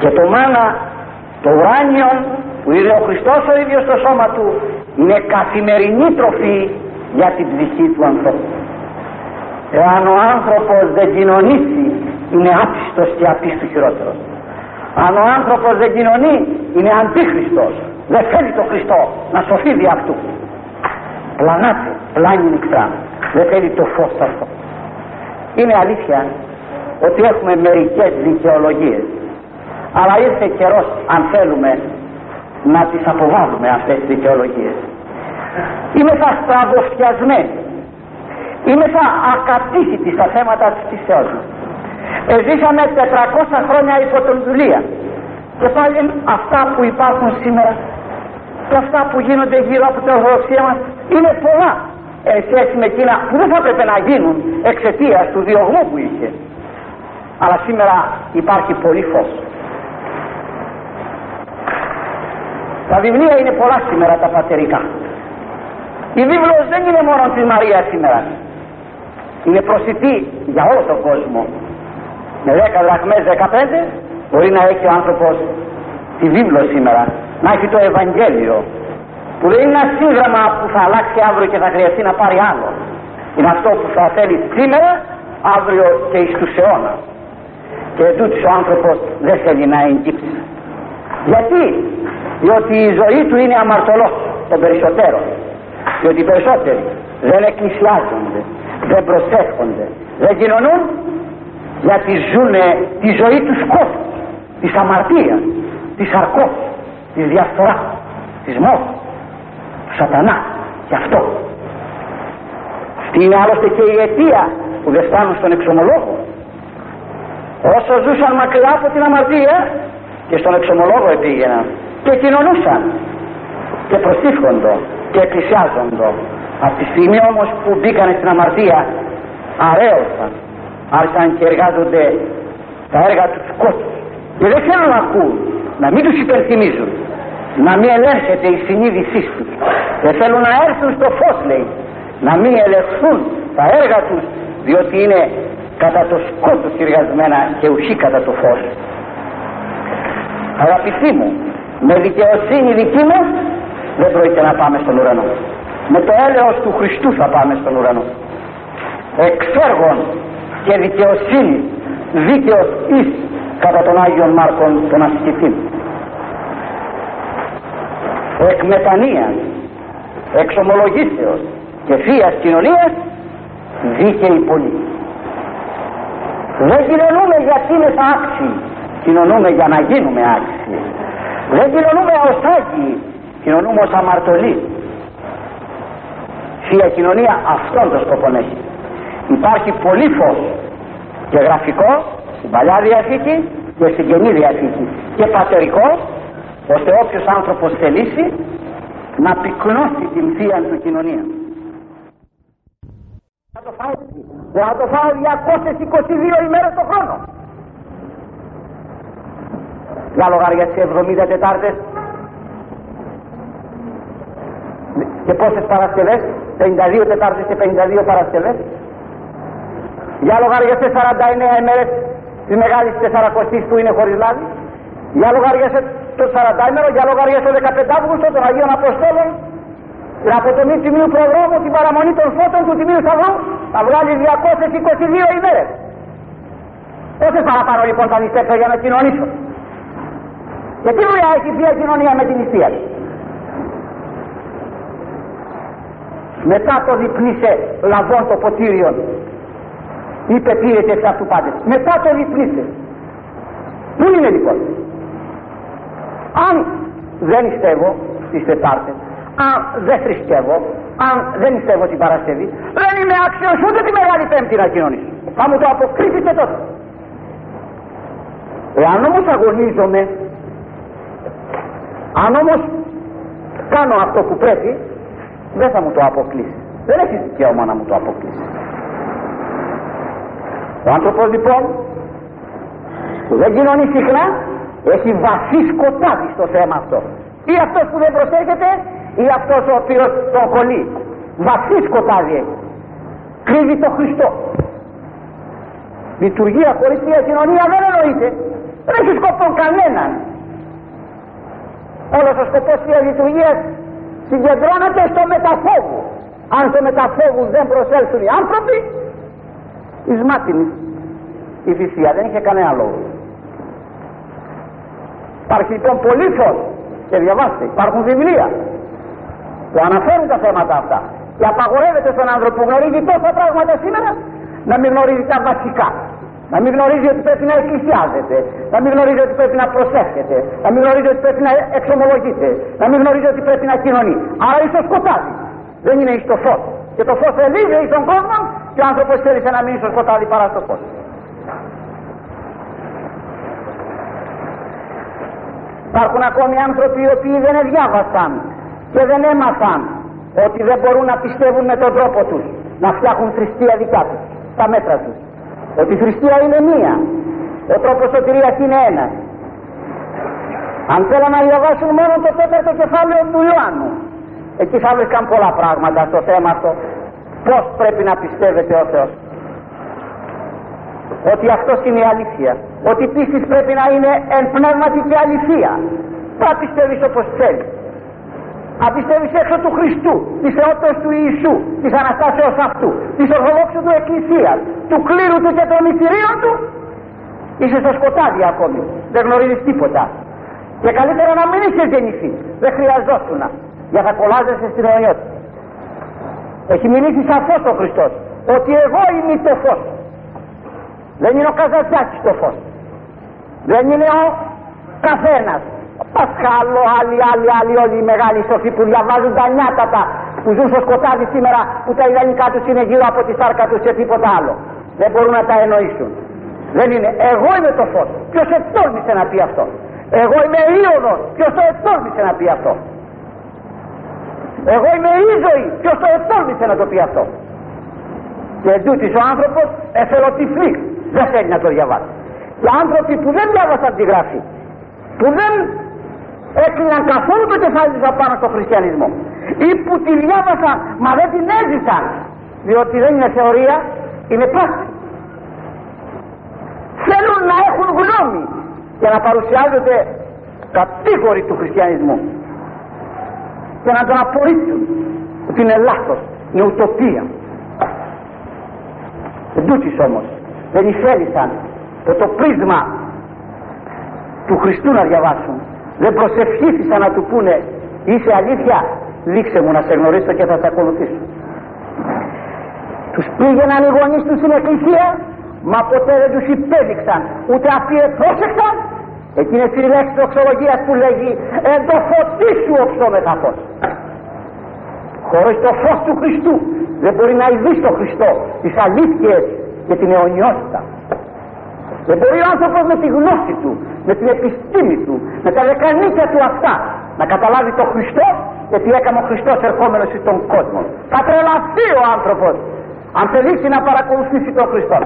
Και το μάνα, το ουράνιο που είδε ο Χριστός ο ίδιος στο σώμα του, είναι καθημερινή τροφή για την ψυχή του ανθρώπου. Εάν ο άνθρωπος δεν κοινωνήσει, είναι άπιστος και απίστου χειρότερος. Αν ο άνθρωπος δεν κοινωνεί, είναι αντίχριστος. Δεν θέλει τον Χριστό να σωθεί δι' αυτού. Πλανάται, πλάνει νυχτρά. Δεν θέλει το φως αυτό. Είναι αλήθεια ότι έχουμε μερικές δικαιολογίες, αλλά ήρθε καιρός, αν θέλουμε, να τις αποβάλουμε αυτές τις δικαιολογίες. Είμαστε στραβοφτιασμένοι. Είμαστε ακατήχητοι στα θέματα της πίστεως μας. Εζήσαμε τετρακόσια χρόνια υπό τον δουλεία. Και πάλι αυτά που υπάρχουν σήμερα και αυτά που γίνονται γύρω από την ορθοδοξία μας είναι πολλά εν σχέση με εκείνα που δεν θα έπρεπε να γίνουν εξαιτίας του διωγμού που είχε. Αλλά σήμερα υπάρχει πολύ φως. Τα βιβλία είναι πολλά σήμερα τα πατερικά. Η βίβλος δεν είναι μόνο της Μαρίας σήμερα. Είναι προσιτή για όλο τον κόσμο. Με δέκα δραχμές, δεκαπέντε μπορεί να έχει ο άνθρωπος τη βίβλο σήμερα, να έχει το Ευαγγέλιο, που δεν είναι ένα σύγγραμμα που θα αλλάξει αύριο και θα χρειαστεί να πάρει άλλο. Είναι αυτό που θα θέλει σήμερα, αύριο και εις τους αιώνας. Και εντούτοις ο άνθρωπος δεν θέλει να εγκύψει. Γιατί? Διότι η ζωή του είναι αμαρτωλός των περισσότερων. Διότι οι περισσότεροι δεν εκκλησιάζονται, δεν προσεύχονται, δεν κοινωνούν, γιατί ζουνε τη ζωή του σκότου, της αμαρτίας, της αρκός, της διαφθοράς, της μόχου, του σατανά. Και αυτό. Αυτή είναι άλλωστε και η αιτία που δεν φτάνουν στον εξομολόγο. Όσο ζούσαν μακριά από την αμαρτία, και στον εξομολόγο επήγαιναν και κοινωνούσαν και προσήφχοντο και εκκλησιάζοντο. Από τη στιγμή όμως που μπήκανε στην αμαρτία, αρέωσαν, άρχισαν και εργάζονται τα έργα του σκότου και δεν θέλουν να ακούν, να μην τους υπενθυμίζουν, να μην ελέγχεται η συνείδησή τους. Δεν θέλουν να έρθουν στο φως, λέει, να μην ελεγχθούν τα έργα τους, διότι είναι κατά το σκότος εργασμένα και ουχή κατά το φως. Αγαπητοί μου, με δικαιοσύνη δική μας δεν πρόκειται να πάμε στον ουρανό. Με το έλεος του Χριστού θα πάμε στον ουρανό. Εξέργων και δικαιοσύνη, δίκαιος εις κατά των Άγιων Μάρκων των ασκητήν. Εκ μετανοίας, εξομολογήσεως και θείας κοινωνίας, δίκαιοι πολλοί. Δεν κοινωνούμε γιατί είναι τα άξιοι, κοινωνούμε για να γίνουμε άξιοι. Δεν κοινωνούμε ως άγιοι, κοινωνούμε ως αμαρτωλοί. Θεία κοινωνία αυτόν τον σκοπό έχει. Υπάρχει πολύ φως και γραφικό στην Παλιά Διαθήκη και στην Καινή Διαθήκη και πατερικό, ώστε όποιος άνθρωπος θελήσει να πυκνώσει την θεία του κοινωνία. Θα το φάω, θα το φάω διακόσιες είκοσι δύο ημέρες το χρόνο. Για λογάρια σε εβδομήντα Τετάρτες και πόσες Παρασκευές, πενήντα δύο Τετάρτες και πενήντα δύο Παρασκευές. Για λογάρια σε σαράντα εννέα ημέρες της Μεγάλης Τεσσαρακοστής που είναι χωρίς λάδι. Για λογάρια σε το σαράντα ημέρο, για λογάρια σε δεκαπέντε Αύγουστο των Αγίων Αποστόλων, την αποτομή του Τιμίου Προδρόμου, την παραμονή των φώτων του Τιμίου Σταυρού, θα βγάλει διακόσιες είκοσι δύο ημέρες. Πόσες παραπάνω λοιπόν θα νηστέψω για να κοινωνήσω? Και τι δουλειά έχει η Θεία Κοινωνία με την νηστεία? Μετά το διπνήσε λαβών το ποτήριον. Είπε πήρε και εξ αυτού πάντες. Μετά το διπνήσε. Πού είναι λοιπόν? Αν δεν πιστεύω στις Τετάρτες, αν δεν θρησκεύω, αν δεν πιστεύω την Παρασκευή, δεν είμαι άξιος ούτε τη Μεγάλη Πέμπτη να κοινωνήσω. Θα μου το αποκρίσετε τότε. Εάν όμως αγωνίζομαι, αν όμως κάνω αυτό που πρέπει, δεν θα μου το αποκλείσει. Δεν έχει δικαίωμα να μου το αποκλείσει. Ο άνθρωπος λοιπόν που δεν κοινωνεί συχνά έχει βαθύ σκοτάδι στο θέμα αυτό. Ή αυτός που δεν προσέχεται, ή αυτός ο οποίος τον κολλεί. Βαθύ σκοτάδι έχει. Κρύβει το Χριστό. Λειτουργία χωρίς μια κοινωνία δεν εννοείται. Δεν έχει σκοπό κανέναν. Όλος ο σκοπός της λειτουργίας συγκεντρώνεται στο μεταφόβου. Αν στο μεταφόβου δεν προσέλθουν οι άνθρωποι, εις μάτινη η θυσία δεν είχε κανένα λόγο. Υπάρχει λοιπόν πολύ φως και διαβάστε, υπάρχουν βιβλία που αναφέρουν τα θέματα αυτά και απαγορεύεται στον άνθρωπο που γνωρίζει τόσα πράγματα σήμερα να μην γνωρίζει τα βασικά. Να μην γνωρίζει ότι πρέπει να εκκλησιάζεται, να μην γνωρίζει ότι πρέπει να προσεύχεται, να μην γνωρίζει ότι πρέπει να εξομολογείται, να μην γνωρίζει ότι πρέπει να κοινωνεί. Άρα εις το σκοτάδι, δεν είναι εις το φως. Και το φως ελύγει εις τον κόσμο και ο άνθρωπος θέλησε να μείνει στο σκοτάδι παρά στο φως. Υπάρχουν ακόμη άνθρωποι οι οποίοι δεν διάβασαν και δεν έμαθαν ότι δεν μπορούν να πιστεύουν με τον τρόπο τους, να φτιάχνουν θρησκεία δικά τους, τα μέτρα τους. Ότι η θρησκεία είναι μία, ο τρόπος σωτηρίας είναι ένας. Αν θέλαν να διαβάσουν μόνο το τέταρτο κεφάλαιο του Ιωάννου, εκεί θα βρήκαν πολλά πράγματα στο θέμα αυτό. Πώς πρέπει να πιστεύετε ο Θεός, ότι αυτός είναι η αλήθεια, ότι η πίστης πρέπει να είναι εν πνεύματι και αληθεία. Θα πιστεύεις όπως θέλεις. Αν πιστεύεις έξω του Χριστού, της θεότητας του Ιησού, της Αναστάσεως αυτού, της Ορθοδόξου του Εκκλησίας, του κλήρου του και των μυστηρίων του, είσαι στο σκοτάδι ακόμη, δεν γνωρίζεις τίποτα. Και καλύτερα να μην είσαι γεννηθεί, δεν χρειαζόσουν, για θα κολλάζεσαι στην αιωνιότητα. Έχει μιλήσει σαφώς ο Χριστός, ότι εγώ είμαι το φως. Δεν είναι ο Καζαντζάκης το φως. Δεν είναι ο καθένας. Πασχάλο, άλλοι, άλλοι, άλλοι, όλοι οι μεγάλοι σοφοί που διαβάζουν τα νιάτατα που ζουν στο σκοτάδι σήμερα, που τα ιδανικά τους είναι γύρω από τη σάρκα τους και τίποτα άλλο. Δεν μπορούν να τα εννοήσουν. Δεν είναι. Εγώ είμαι το φως. Ποιος ευτόρμησε να πει αυτό? Εγώ είμαι ίωνος. Ποιος το ευτόρμησε να πει αυτό? Εγώ είμαι η ζωή. Ποιος το ευτόρμησε να το πει αυτό? Και εντούτοις ο άνθρωπος εθελοτυφλή. Δεν θέλει να το διαβάσει. Και άνθρωποι που δεν διάβασαν τη γραφή, που δεν έκλειναν καθόλου το κεφάλι τους απάνω στον χριστιανισμό, ή που τη διάβασαν μα δεν την έζησαν, διότι δεν είναι θεωρία, είναι πράξη. Θέλουν να έχουν γνώμη και να παρουσιάζονται κατήγοροι του χριστιανισμού και να τον απορρίπτουν ότι είναι λάθος, είναι ουτοπία. Εντούτοις όμως δεν εισέλησαν το, το πρίσμα του Χριστού να διαβάσουν, δεν προσευχήθησαν να του πούνε είσαι αλήθεια, δείξε μου να σε γνωρίσω και θα σε ακολουθήσω. Τους πήγαιναν οι γονείς τους στην εκκλησία, μα ποτέ δεν τους υπέδειξαν, ούτε αυτοί επρόσεξαν εκείνες οι λέξεις οξολογίας που λέγει εν το φωτί σου οξόμεθα φως. Χωρίς το φως του Χριστού δεν μπορεί να ειδείς το Χριστό, τις αλήθειες και την αιωνιότητα. Δεν μπορεί ο άνθρωπος με τη γνώση του, με την επιστήμη του, με τα λεκανίκια του αυτά να καταλάβει τον Χριστό και τι έκανε ο Χριστός ερχόμενος εις τον κόσμο. Θα τρελαθεί ο άνθρωπος αν θελήσει να παρακολουθήσει τον Χριστό.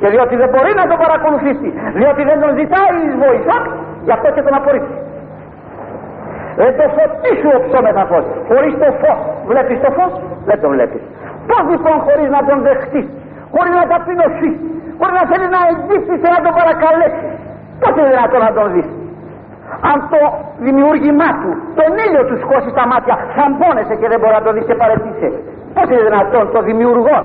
Και διότι δεν μπορεί να τον παρακολουθήσει, διότι δεν τον ζητάει εις βοηθά, γι' αυτό και τον απορρίπτει. Εν το φωτί σου οψόμεθα φως. Χωρίς το φως βλέπεις το φως, δεν τον βλέπεις. Πώς λοιπόν χωρίς να τον δεχτείς, χωρίς να ταπεινωθείς, χωρίς να θέλει να εγγύσεις και να τον παρακαλέσεις, πώς είναι δυνατόν να τον δεις? Αν το δημιούργημά του, τον ήλιο του σκώσει στα μάτια, σαμπώνεσαι και δεν μπορεί να τον δεις και παρετήσε. Πώς είναι δυνατόν το δημιουργό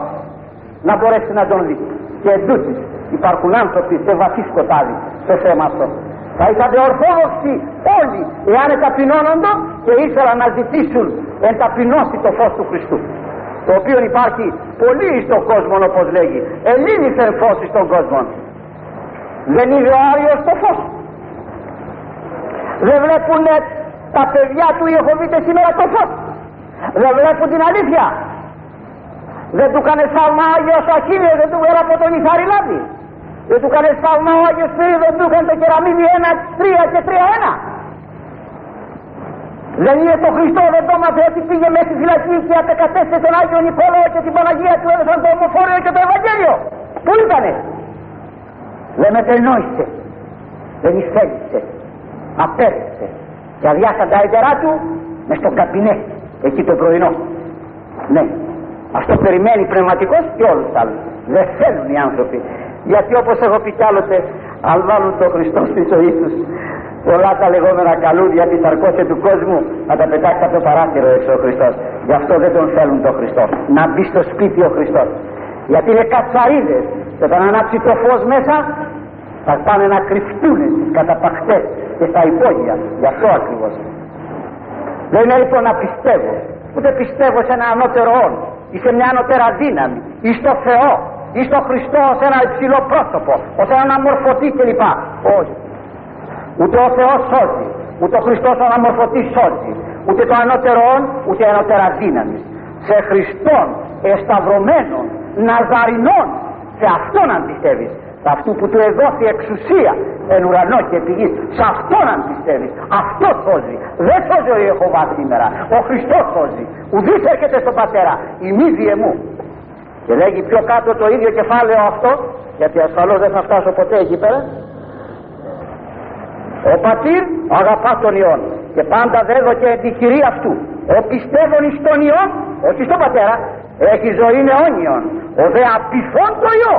να μπορέσει να τον δει? Και εντούτοις υπάρχουν άνθρωποι σε βαθύ σκοτάδι στο θέμα αυτό. Θα είσατε ορθόδοξοι όλοι εάν εταπεινώνονταν και ήθελαν να ζητήσουν εν ταπεινώσει το φως του Χριστού. το οποίο υπάρχει πολύ στον κόσμο, όπως λέγει. Ελύνηθεν φως εις τον κόσμο. Δεν είδε ο Άριος το φως. Δεν βλέπουν τα παιδιά του οι Ιεχωβίτες σήμερα το φως. Δεν βλέπουν την αλήθεια. Δεν του κάνε θαύμα Άγιος Αχίλιος, δεν του πέρα από τον Ιθαριλάδη. Δεν του κάνε θαύμα Άγιος Πύρης, δεν του έκανε το κεραμίδι ένα τρία και τρία ένα. Δεν είναι το Χριστό, δεν το μάθε, έτσι πήγε μέσα στη φυλακή και κατέστησε τον Άγιο Νικόλαο και την Παναγία του, έδωσαν το ομοφόριο και το Ευαγγέλιο. Πού ήτανε? Δεν μετενόησε, δεν εισφέλησε, απέρισε και αδειάσαν τα έντερά του μες στον καπινέ, εκεί το πρωινό. Ναι, αυτό περιμένει πνευματικός και όλους τους άλλους. Δεν θέλουν οι άνθρωποι, γιατί όπως έχω πει κι άλλοτε, αν βάλουν τον Χριστό στη ζωή τους, πολλά τα λεγόμενα καλούδια, τη σαρκώσε του κόσμου, να τα πετάξει από το παράθυρο έξω ο Χριστός. Γι' αυτό δεν τον θέλουν τον Χριστό. Να μπει στο σπίτι ο Χριστός. Γιατί είναι κατσαρίδες. Και όταν ανάψει το φως μέσα, θα πάνε να κρυφτούν στις καταπακτές και στα υπόγεια. Γι' αυτό ακριβώς. Δεν είναι λοιπόν να πιστεύω. Ούτε πιστεύω σε ένα ανώτερο όν, ή σε μια ανώτερα δύναμη, ή στο Θεό, ή στο Χριστό ως ένα υψηλό πρόσωπο, ως ένα αναμορφωτή κλπ. Όχι. Ούτε ο Θεός σώζει, ούτε ο Χριστός ο αναμορφωτής σώζει, ούτε το ανώτερον, ούτε ανώτερα δύναμη. Σε Χριστόν, εσταυρωμένον, ναζαρινόν, σε αυτόν αν πιστεύεις, σε αυτού που του εδόθη εξουσία εν ουρανό και επί γης, σε αυτόν αν πιστεύεις, αυτό σώζει. Δεν σώζει ο Ιεχωβάς σήμερα, ο Χριστός σώζει. Ουδείς έρχεται στον Πατέρα, ημίδιε μου. Και λέγει πιο κάτω το ίδιο κεφάλαιο αυτό, γιατί ασφαλώς δεν θα φτάσω ποτέ εκεί πέρα. Ο πατήρ αγαπά τον Υιόν και πάντα δέδω και επιχειρεί αυτού. Ο πιστεύων εις τον Υιόν, όχι στον Πατέρα, έχει ζωή αιώνιον. Ο δε απειθών το Υιό,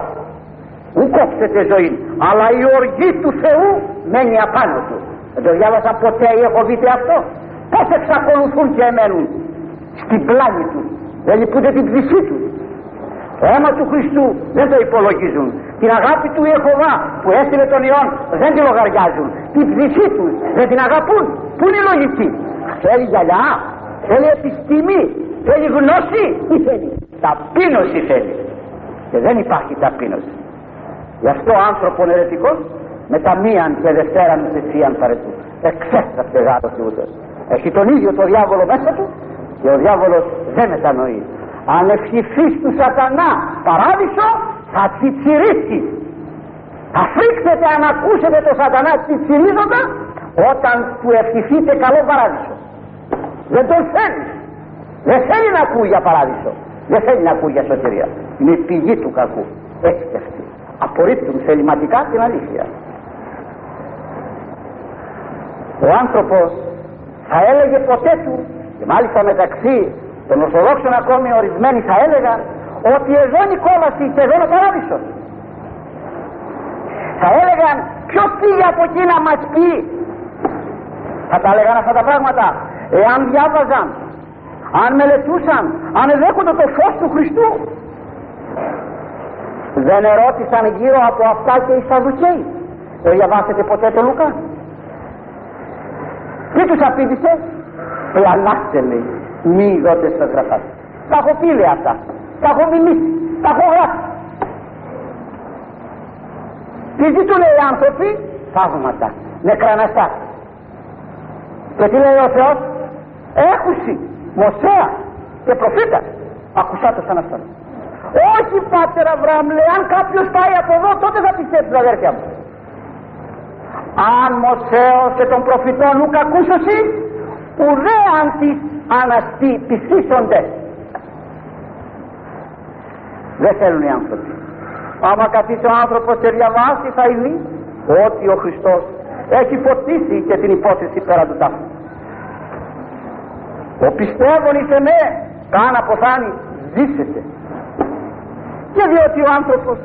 ου κόψετε ζωή, αλλά η οργή του Θεού μένει απάνω του. Δεν το διάβασα ποτέ ή έχω δείτε αυτό. Πώς εξακολουθούν και εμένουν στην πλάνη του, δεν λυπούνται την ψυχή του. Το αίμα του Χριστού δεν το υπολογίζουν. Την αγάπη του Ιεχωβά που έστειλε τον Υιόν δεν τη λογαριάζουν. Την ψυχή του δεν την αγαπούν. Πού είναι η λογική? Θέλει γυαλιά, θέλει επιστήμη, θέλει γνώση. Τι θέλει? Ταπείνωση θέλει. Και δεν υπάρχει ταπείνωση. Γι' αυτό ο άνθρωπον ερετικός με τα μίαν και δευτέραν με θυσίαν παρετού. Εξέστρεψε γάτος και ούτως. Έχει τον ίδιο το διάβολο μέσα του και ο διάβολος δεν μετανοεί. Αν ευχηθείς του σατανά παράδεισο, θα τσιτσιρίσει. Θα φρίξετε αν ακούσετε το σατανά τσιτσιρίζοντα όταν του ευχηθείτε καλό παράδεισο. Δεν τον θέλει. Δεν θέλει να ακούει για παράδεισο. Δεν θέλει να ακούει για σωτηρία. Είναι η πηγή του κακού. Έτσι και αυτοί απορρίπτουν θεληματικά την αλήθεια. Ο άνθρωπος θα έλεγε ποτέ του, και μάλιστα μεταξύ των Ορθοδόξων ακόμη ορισμένοι θα έλεγαν ότι εδώ είναι η κόλαση και εδώ είναι ο παράδεισος. Θα έλεγαν ποιος πήγε από εκεί να μας πει. Θα τα έλεγαν αυτά τα πράγματα εάν διάβαζαν, αν μελετούσαν, αν εδέχονται το φως του Χριστού. Δεν ερώτησαν γύρω από αυτά και οι Σαδουκαίοι. Δεν διαβάσετε ποτέ το Λουκά? Τι τους απείδησε? Πλανάστε λέει, μη δότε στο γραφά. Τα έχω πει λέει αυτά, τα έχω μιμήσει, τα έχω γράψει. Τι ζητούν οι άνθρωποι? Θαύματα, νεκραναστά. Και τι λέει ο Θεός? Έχουσι, Μωσέα και προφήτα. Ακουσάτε σαν αυτόν. Όχι Πάτερ Αβραάμ λέει, αν κάποιος πάει από εδώ τότε θα πιστέψει αδέρφια μου. Αν Μωσέος και των προφητών ουκ ακούσωσι, ουδέαν της αναστηπιστήσονται. Δεν θέλουν οι άνθρωποι. Άμα καθίσει ο άνθρωπος και διαβάσει θα ειδεί ότι ο Χριστός έχει φωτίσει και την υπόθεση πέρα του τάφου. Ο πιστεύων εις εμέ, καν αποθάνει, ζήσετε. Και διότι ο άνθρωπος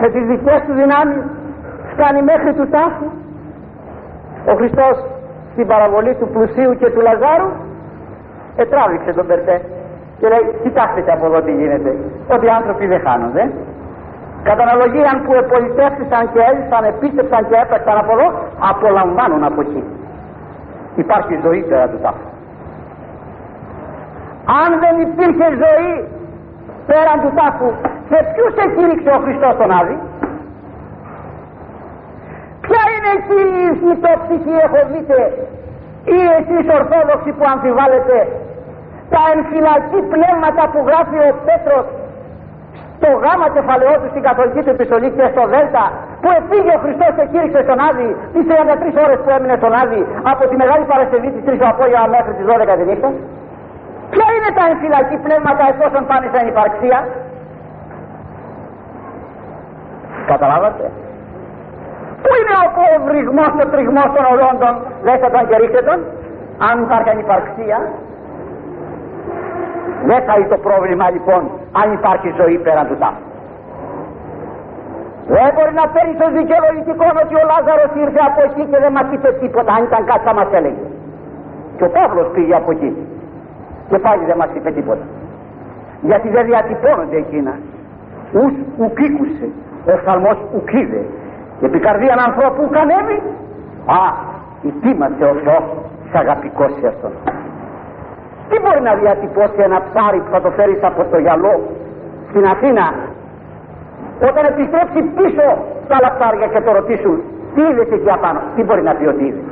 με τις δικές του δυνάμεις φτάνει μέχρι του τάφου, ο Χριστός στην παραβολή του πλουσίου και του Λαζάρου ετράβηξε τον Περτέ και λέει κοιτάξτε από εδώ τι γίνεται, ότι οι άνθρωποι δεν χάνονται. Κατά αναλογία που επολιτεύτησαν και έλυσαν, επίστεψαν και έπαιξαν από εδώ, απολαμβάνουν από εκεί. Υπάρχει ζωή πέρα του τάφου. αν δεν υπήρχε ζωή πέραν του τάφου, σε ποιους εκήρυξε ο Χριστός τον Άδη? Ποια είναι εκείνη η χιτόψυχη εχωβείτε ή εσείς Ορθόδοξοι που αμφιβάλλετε τα εμφυλακή πνεύματα που γράφει ο Πέτρος στο γάμα κεφαλαιό του στην καθολική του επιστολή και στο Δέλτα, που επήγε ο Χριστός και κήρυξε στον Άδη τις τριάντα τρεις ώρες που έμεινε στον Άδη από τη Μεγάλη Παρασκευή της τρεις το απόγευμα μέχρι τις δώδεκα τη νύχτα? Ποια είναι τα εμφυλακή πνεύματα εφόσον πάνε στην υπαρξία? Καταλάβατε? Πού είναι ο βρυγμός και ο τριγμός των ολόντων, δέστε τον και ρίχτε τον? Αν υπάρχει ανυπαρξία, δεν θα είναι το πρόβλημα λοιπόν αν υπάρχει ζωή πέραν του τάφου. Δεν μπορεί να παίρνει το δικαιολογητικό ότι ο Λάζαρος ήρθε από εκεί και δεν μας είπε τίποτα. Αν ήταν κάτι θα μας έλεγε. Και ο Παύλος πήγε από εκεί και πάλι δεν μας είπε τίποτα. Γιατί δεν διατυπώνονται εκείνα. Ους ουκήκουσε, ο οφθαλμός ουκίδε. Επί καρδίαν ανθρώπου ουκανέμει. Α, ητήμασε ο Θεός σ' αγαπικός σε αυτόν. Τι μπορεί να διατυπώσει ένα ψάρι που θα το φέρεις από το γυαλό στην Αθήνα όταν επιστρέψει πίσω στα άλλα ψάρια και το ρωτήσουν τι είδες εκεί απάνω? Τι μπορεί να πει ότι είδες?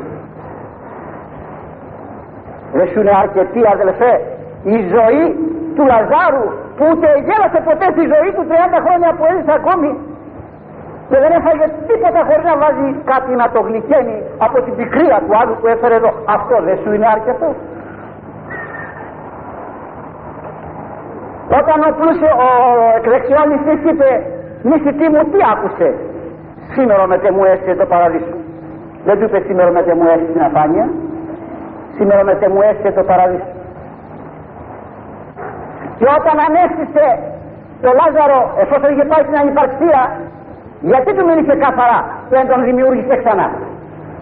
Δεν σου είναι αρκετή, αδελφέ, η ζωή του Λαζάρου που ούτε γέλασε ποτέ στη ζωή του τριάντα χρόνια που έζησε ακόμη και δεν έφαγε τίποτα χωρίς να βάζει κάτι να το γλυκένει από την πικρία του άλλου που έφερε εδώ? Αυτό δεν σου είναι αρκετό? Όταν ο πλούσιο, ο εκδεξιόλιστης είπε «Μισητή μου, τι άκουσε?» «Σήμερα με τε μου έσαι το παραδείσο». Δεν του είπε «Σήμερα με τε μου έσαι την αφάνεια», «Σήμερα με τε μου έσαι το παραδείσο». Και όταν ανέστησε το Λάζαρο, εφόσον είχε πάει στην ανυπαρξία, γιατί του μίλησε καθαρά, δεν τον δημιούργησε ξανά?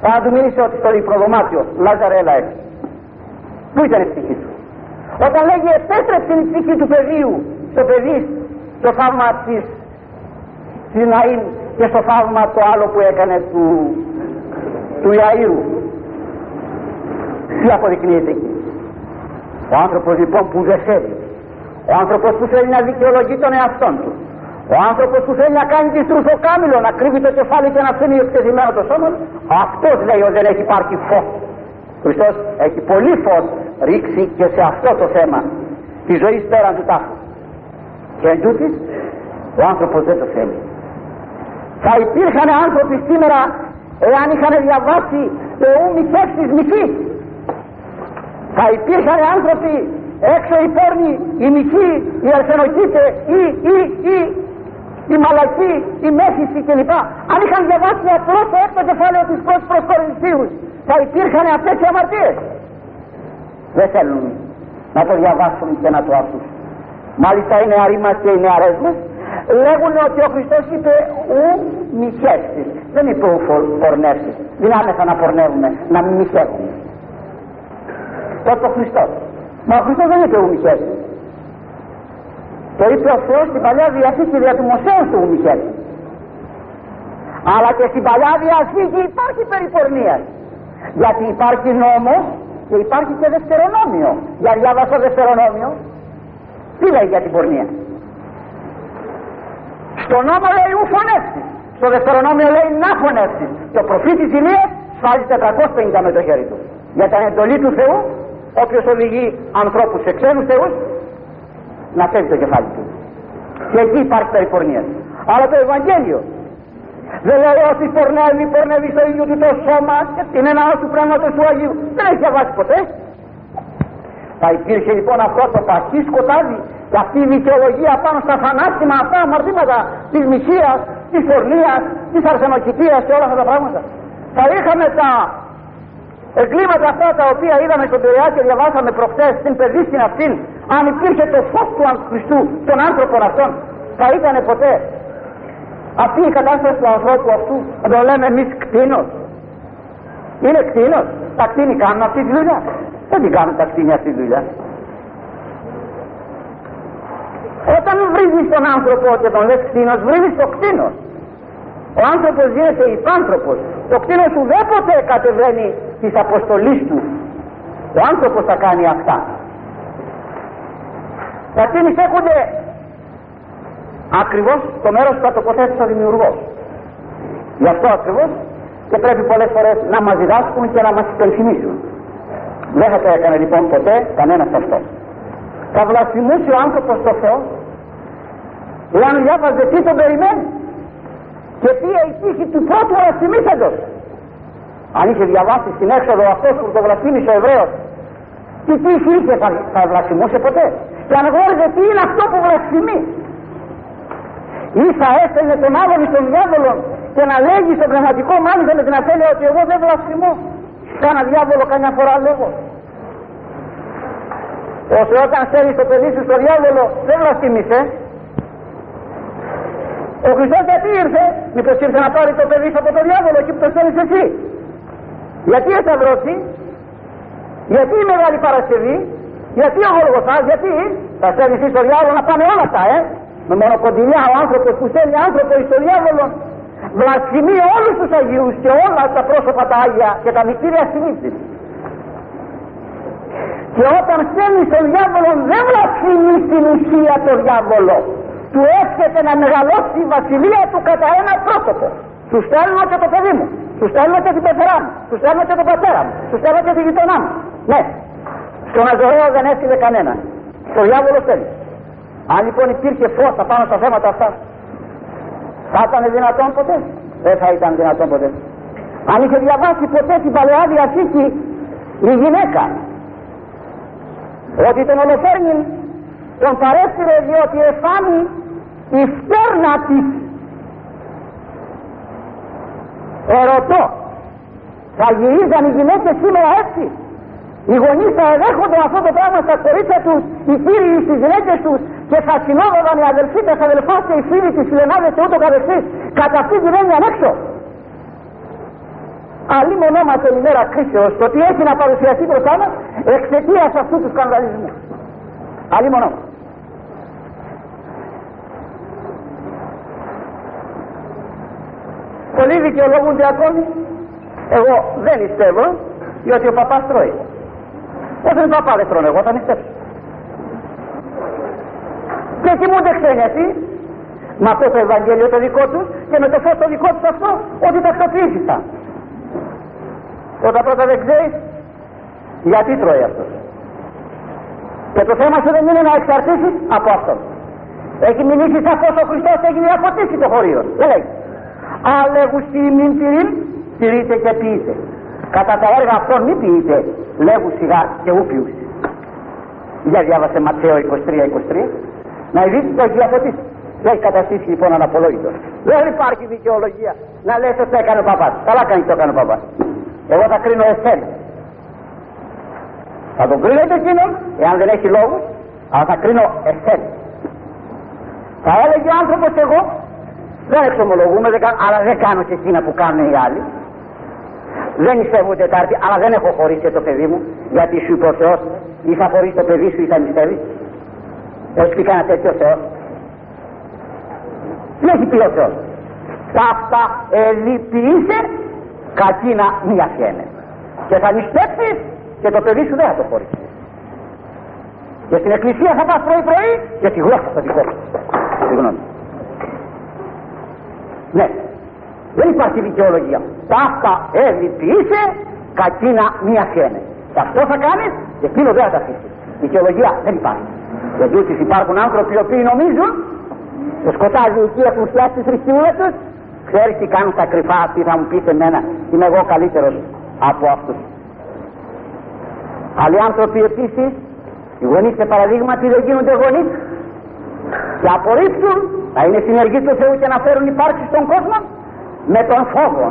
Άρα του μίλησε ότι στο λιπροδωμάτιο «Λάζαρο, έλα έτσι». Πού ήταν η ψυχή του? Όταν λέγει επέτρεψε την ψυχή του πεδίου, το παιδί, το θαύμα της Σιναΐν και στο θαύμα το άλλο που έκανε του, του Ιαΐρου, τι αποδεικνύεται εκεί? Ο άνθρωπος λοιπόν που δεν θέλει, ο άνθρωπος που θέλει να δικαιολογεί τον εαυτόν του, ο άνθρωπος που θέλει να κάνει τη στρουθοκάμιλο, να κρύβει το κεφάλι και να φαίνει εξεδημένο το σώμα, αυτός λέει ότι δεν έχει υπάρχει φως. Χριστός έχει πολύ φως ρίξει και σε αυτό το θέμα τη ζωή πέραν του τάφου, και εν τούτης ο άνθρωπος δεν το θέλει. Θα υπήρχαν άνθρωποι σήμερα εάν είχαν διαβάσει το ου μοιχεύσεις μοιχείς. Θα υπήρχαν άνθρωποι έξω οι πόρνοι, οι μοιχοί, οι αρσενοκήτε, οι, οι, οι, οι μαλακοί, οι μέθηση κλπ. Αν είχαν διαβάσει απλώς το έκτο κεφάλαιο της πρώτης προς Κορινθίους, θα υπήρχαν αυτές οι αμαρτίες. Δεν θέλουν να το διαβάσουν και να το αφήσουν. Μάλιστα οι νεαροί μας και οι νεαρές μας λέγουν ότι ο Χριστός είπε ου μοιχεύσεις. Δεν είπε ου πορνεύσεις. Δυνάμεθα να πορνεύουμε, να μην μοιχεύουμε. Τότε ο Χριστός. Μα ο Χριστός δεν είπε ου μοιχεύσεις. Το είπε ο Θεός στην Παλιά Διαθήκη δια του Μωσέου του ου μοιχεύσεις. Αλλά και στην Παλιά Διαθήκη υπάρχει περιπορνία. Γιατί υπάρχει νόμος και υπάρχει και δευτερονόμιο. Για διάβασα δευτερονόμιο. Τι λέει για την πορνεία? Στο νόμο λέει ου φωνεύσεις. Στο δευτερονόμιο λέει να φωνεύσεις. Και ο προφήτης Ηλίας σφάζει τετρακόσια πενήντα με το χέρι του. Για την εντολή του Θεού, όποιος οδηγεί ανθρώπους σε ξένους θεούς, να φέρει το κεφάλι του. Και εκεί υπάρχει περιπορνεία. Αλλά το Ευαγγέλιο δεν λέει ότι πορνεύει, πορνεύει στο ίδιο του το σώμα και την ενάωση του πράγματος του Αγίου. Δεν έχει διαβάσει ποτέ. Θα υπήρχε λοιπόν αυτό το παχύ σκοτάδι και αυτή η δικαιολογία πάνω στα θανάσιμα αυτά αμαρτήματα της μοιχείας, της πορνείας, της αρσενοκηπίας και όλα αυτά τα πράγματα. Θα είχαμε τα εγκλήματα αυτά τα οποία είδαμε στον Πειραιά και διαβάσαμε προχτές στην παιδί στην αυτήν. Αν υπήρχε το φως του Χριστού των άνθρωπων αυτών, θα ήταν ποτέ αυτή η κατάσταση του ανθρώπου αυτού? Να το λέμε εμείς κτήνος? Είναι κτήνος? Τα κτήνη κάνουν αυτή τη δουλειά? Δεν την κάνουν τα κτήνη αυτή τη δουλειά. Όταν βρίζεις τον άνθρωπο και τον λες κτήνος, βρίζεις το κτήνος. Ο άνθρωπος γίνεται υπάνθρωπος. Το κτήνος ουδέποτε κατεβαίνει της αποστολής του. Ο άνθρωπος θα κάνει αυτά. γιατί εισέχονται ακριβώς το μέρος που θα τοποθέτησε ο δημιουργός. Γι' αυτό ακριβώς και πρέπει πολλές φορές να μας διδάσκουν και να μας υπενθυμίζουν. Δεν θα το έκανε λοιπόν ποτέ κανένας αυτό. Θα βλασφημούσε ο άνθρωπος το Θεό εάν διάβαζε τι τον περιμένει και τι η τύχη του πρώτου βλασφημίσαντος. Αν είχε διαβάσει στην έξοδο αυτός που το βλασφήμισε ο Εβραίος, τι τύχη είχε, θα, θα βλασφημούσε ποτέ? Και αν γνώριζε τι είναι αυτό που βλασφημεί, ή θα έφερνε τον άλλον ή τον διάβολο και να λέγει στον πνευματικό μάλιστα με την αφέλεια ότι εγώ δεν βλασφημώ. Κάνα διάβολο καμιά φορά λέγω. Όσο όταν θέλει το παιδί σου στο διάβολο δεν βλασφημίσε. Ο Χριστός γιατί ήρθε? Μήπως ήρθε να πάρει το παιδί σου από το διάβολο εκεί που το θέλεις εσύ? Γιατί εσταυρώσει? Γιατί η Μεγάλη Παρασκευή? Γιατί ο Γολγοθάς? Γιατί θα στέλνεις στο διάβολο να πάνε όλα αυτά, ε? Με μονοκοντιλιά ο άνθρωπος που στέλνει άνθρωπο στο διάβολο βλασφημεί όλους τους Αγίους και όλα τα πρόσωπα τα Άγια και τα μυστήρια συνήθει. Και όταν στέλνει στον διάβολο δεν βλασφημεί στην ουσία το διάβολο. Του εύχεται να μεγαλώσει η βασιλεία του κατά ένα πρόσωπο. Του στέλνω και το παιδί μου, του στέλνω και την πεθερά μου, του στέλνω και τον πατέρα μου, του στέλνω και τη γειτονά μου. Ναι, στον Αζωραίο δεν έφυγε κανένα. Στο διάβολο στέλνει. Αν λοιπόν υπήρχε φως πάνω στα θέματα αυτά, θα ήταν δυνατόν ποτέ? Δεν θα ήταν δυνατόν ποτέ. Αν είχε διαβάσει ποτέ την Παλαιά Διαθήκη η γυναίκα ότι τον Ολοφέρνη τον παρέφερε διότι εφάνει η φτέρνα της, ερωτώ, θα γυρίζαν οι γυναίκες σήμερα έτσι? Οι γονείς θα εδέχονται αυτό το πράγμα στα κορίτσια τους, οι κύριοι στις γυναίκες τους, και θα συνόδευαν οι αδελφοί, τα αδελφά και οι φίλοι, τις φιλενάδες και ούτω καθεξής κατά αυτήν την έννοια έξω? Αλλή μονόματο η μέρα κρίσεως το ότι έχει να παρουσιαστεί μπροστά μας εξαιτίας αυτού του σκανδαλισμού. Αλλή μονόματο. Πολλοί δικαιολογούνται ακόμη. Εγώ δεν νηστεύω διότι ο παπάς τρώει. Όταν ο παπάς δεν τρώνε, εγώ θα νηστεύσω. Και κοιμούνται ξένιασοι με αυτό το Ευαγγέλιο το δικό τους και με το φως το δικό τους αυτό, ότι τακτοποιήθησαν. Όταν πρώτα δεν ξέρεις γιατί τρώει αυτός. Και το θέμα σου δεν είναι να εξαρτήσεις από αυτόν. Έχει μιλήσει σαφώς ο Χριστός, έχει διαφωτίσει το χωρίο. Δεν λέει αλεγουσί μην τυρίν, τηρείτε και ποιείτε. Κατά τα έργα αυτών μην ποιείτε, λέγου σιγά και ούπιους. Για διάβασε Ματθαίο είκοσι τρία είκοσι τρία. Να ειδήσει το διαφωτίσει. Λέει καταστήσει λοιπόν αναπολόγητος. Δεν υπάρχει δικαιολογία να λες ότι έκανε ο παπάς. Καλά κάνει και το έκανε ο παπάς. Εγώ θα κρίνω εσένα. Θα τον κρίνω και εκείνον, εάν δεν έχει λόγους, αλλά θα κρίνω εσένα. Θα έλεγε ο άνθρωπος εγώ, δεν εξομολογούμε, δεν κάνω, αλλά δεν κάνω και εκείνα που κάνουν οι άλλοι. Δεν νηστεύω Τετάρτη, αλλά δεν έχω χωρίσει το παιδί μου, γιατί σου είπε ο Θεός, ή θα χωρίσει το παιδί σου ή θα νηστεύεις. Έχει πει κανένα τέτοιο Θεός? Τι έχει πει ο Θεός? Ταύτα ελιποιείσαι, κακίνα μη αφιένε. Και θα νηστέψεις και το παιδί σου δεν θα το χωρίσεις. Και στην εκκλησία θα πας πρωί πρωί και τη γλώσσα θα την κόψεις. Συγγνώμη. Ναι, δεν υπάρχει δικαιολογία. Ταύτα ελιποιείσαι, κακίνα μη αφιένε. Και αυτό θα κάνεις και εκείνο δεν θα τα αφήσεις. Δικαιολογία δεν υπάρχει. Γιατί ούτως υπάρχουν άνθρωποι οι οποίοι νομίζουν το σκοτάζει η οικία του φτιάξει τη θρησκεία του, ξέρει τι κάνουν στα κρυφά. Τι θα μου πείτε εμένα, είμαι εγώ καλύτερος από αυτούς? Άλλοι άνθρωποι επίσης, οι γονείς και παραδείγματι δεν γίνονται γονείς και απορρίπτουν να είναι συνεργοί του Θεού και να φέρουν υπάρξη στον κόσμο με τον φόβο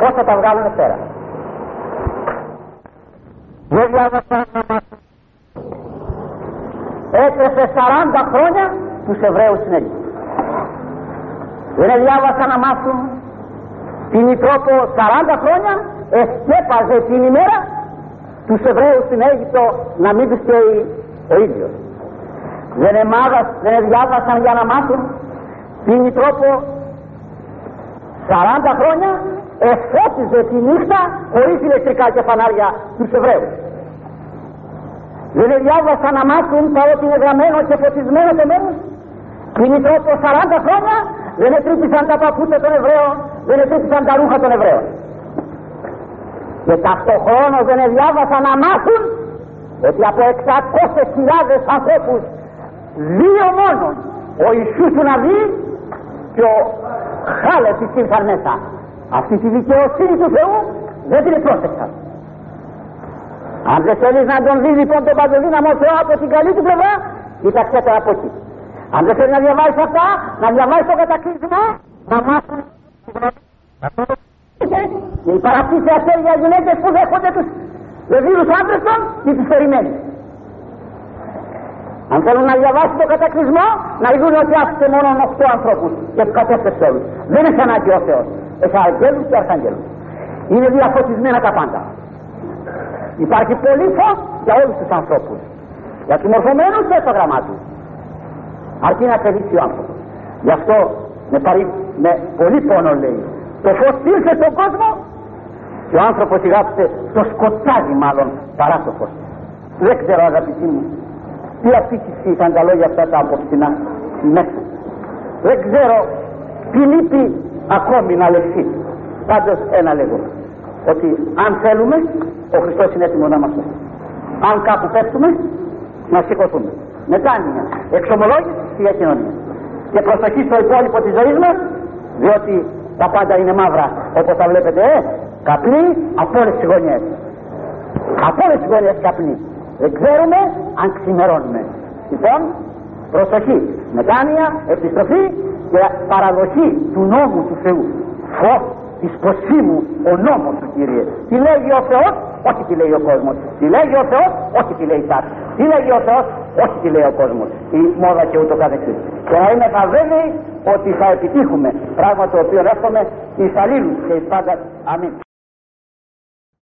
πώς θα τα βγάλουν πέρα. Δεν διάβασα να μάθω. Έτρεσε σαράντα χρόνια τους Εβραίους στην Αίγυπτο. Δεν διάβασα να μάθουν την Ιτρόπο σαράντα χρόνια εσκέπαζε την ημέρα τους Εβραίους στην Αίγυπτο να μην τους καίει ο ίδιος. Δεν, εμάδας, δεν διάβασαν για να μάθουν την Ιτρόπο σαράντα χρόνια εφώτιζε τη νύχτα χωρίς ηλεκτρικά και φανάρια τους Εβραίους. Δηλαδή διάβασα να μάθουν τα ό,τι είναι γραμμένο και φωτισμένο εμένους. Κινητό από σαράντα χρόνια δεν ετρύπησαν τα παπούτσια των Εβραίων, δεν ετρύπησαν τα ρούχα των Εβραίων. Και ταυτόχρονα δεν διάβασα να μάθουν ότι από εξακόσιες χιλιάδες ανθρώπους δύο μόνο ο Ιησούς του να δει και ο Χάλεπης ήρθαν μέσα. Αυτή τη δικαιοσύνη του Θεού δεν την πρόσεξαν. Αν δεν θέλεις να τον δεις λοιπόν τον παντοδύναμο Θεό από την καλή του πλευρά, κοίταξε τώρα από εκεί. Αν δεν θέλεις να διαβάζεις αυτά, να διαβάζεις το κατακλυσμό, να μάθουν και οι παραπτήσεις αστέρια γυναίκες που δέχονται τους δεδίλους άντρες των και τους περιμένει. Αν θέλουν να διαβάσουν το κατακλυσμό, να ειδούν ότι άφησε μόνο οκτώ ανθρώπους και τους κατέφτεψε όλους. Δεν είναι σανάκι ο Θεός, εσαγγέλους και αρχαγγέλους. Είναι διαφωτισμένα τα πάντα. Υπάρχει πολύ φως για όλους τους ανθρώπους. Για τους μορφωμένους και το γραμμά τους. Αρκεί να θελήσει ο άνθρωπος. Γι' αυτό με, παρή, με πολύ πόνο λέει. Το φως ήρθε στον κόσμο και ο άνθρωπος ηγάψε το σκοτάδι μάλλον παρά το φως. Δεν ξέρω αγαπητοί μου τι αφήκηση ήταν τα λόγια αυτά τα απόψινά μέσα. Δεν ξέρω τι λείπει ακόμη να λεχθεί. Πάντως ένα λέγω. Ότι αν θέλουμε ο Χριστός είναι έτοιμο να μας σώσει. Αν κάπου πέφτουμε να σηκωθούμε. Μετάνοια, εξομολόγηση, θεία κοινωνία. Και προσοχή στο υπόλοιπο της ζωής μας, διότι τα πάντα είναι μαύρα όπως τα βλέπετε. Ε, καπνοί από όλες τις γωνιές. Από όλες τις γωνιές καπνοί. Δεν ξέρουμε αν ξημερώνουμε. Λοιπόν, προσοχή, μετάνοια, επιστροφή και παραδοχή του νόμου του Θεού. Φως της προσήμου ο νόμος του Κύριε. Τι λέγει ο Θεός, όχι τι λέει ο κόσμος. Τι λέγει ο Θεός, όχι τι λέει η τάξη. Τι λέγει ο Θεός, όχι τι λέει ο κόσμος. Η μόδα και ούτω καθεξής. Και να είμαι βέβαιοι ότι θα επιτύχουμε. Πράγμα το οποίο εύχομαι εις αλλήλους και εις πάντα. Αμήν.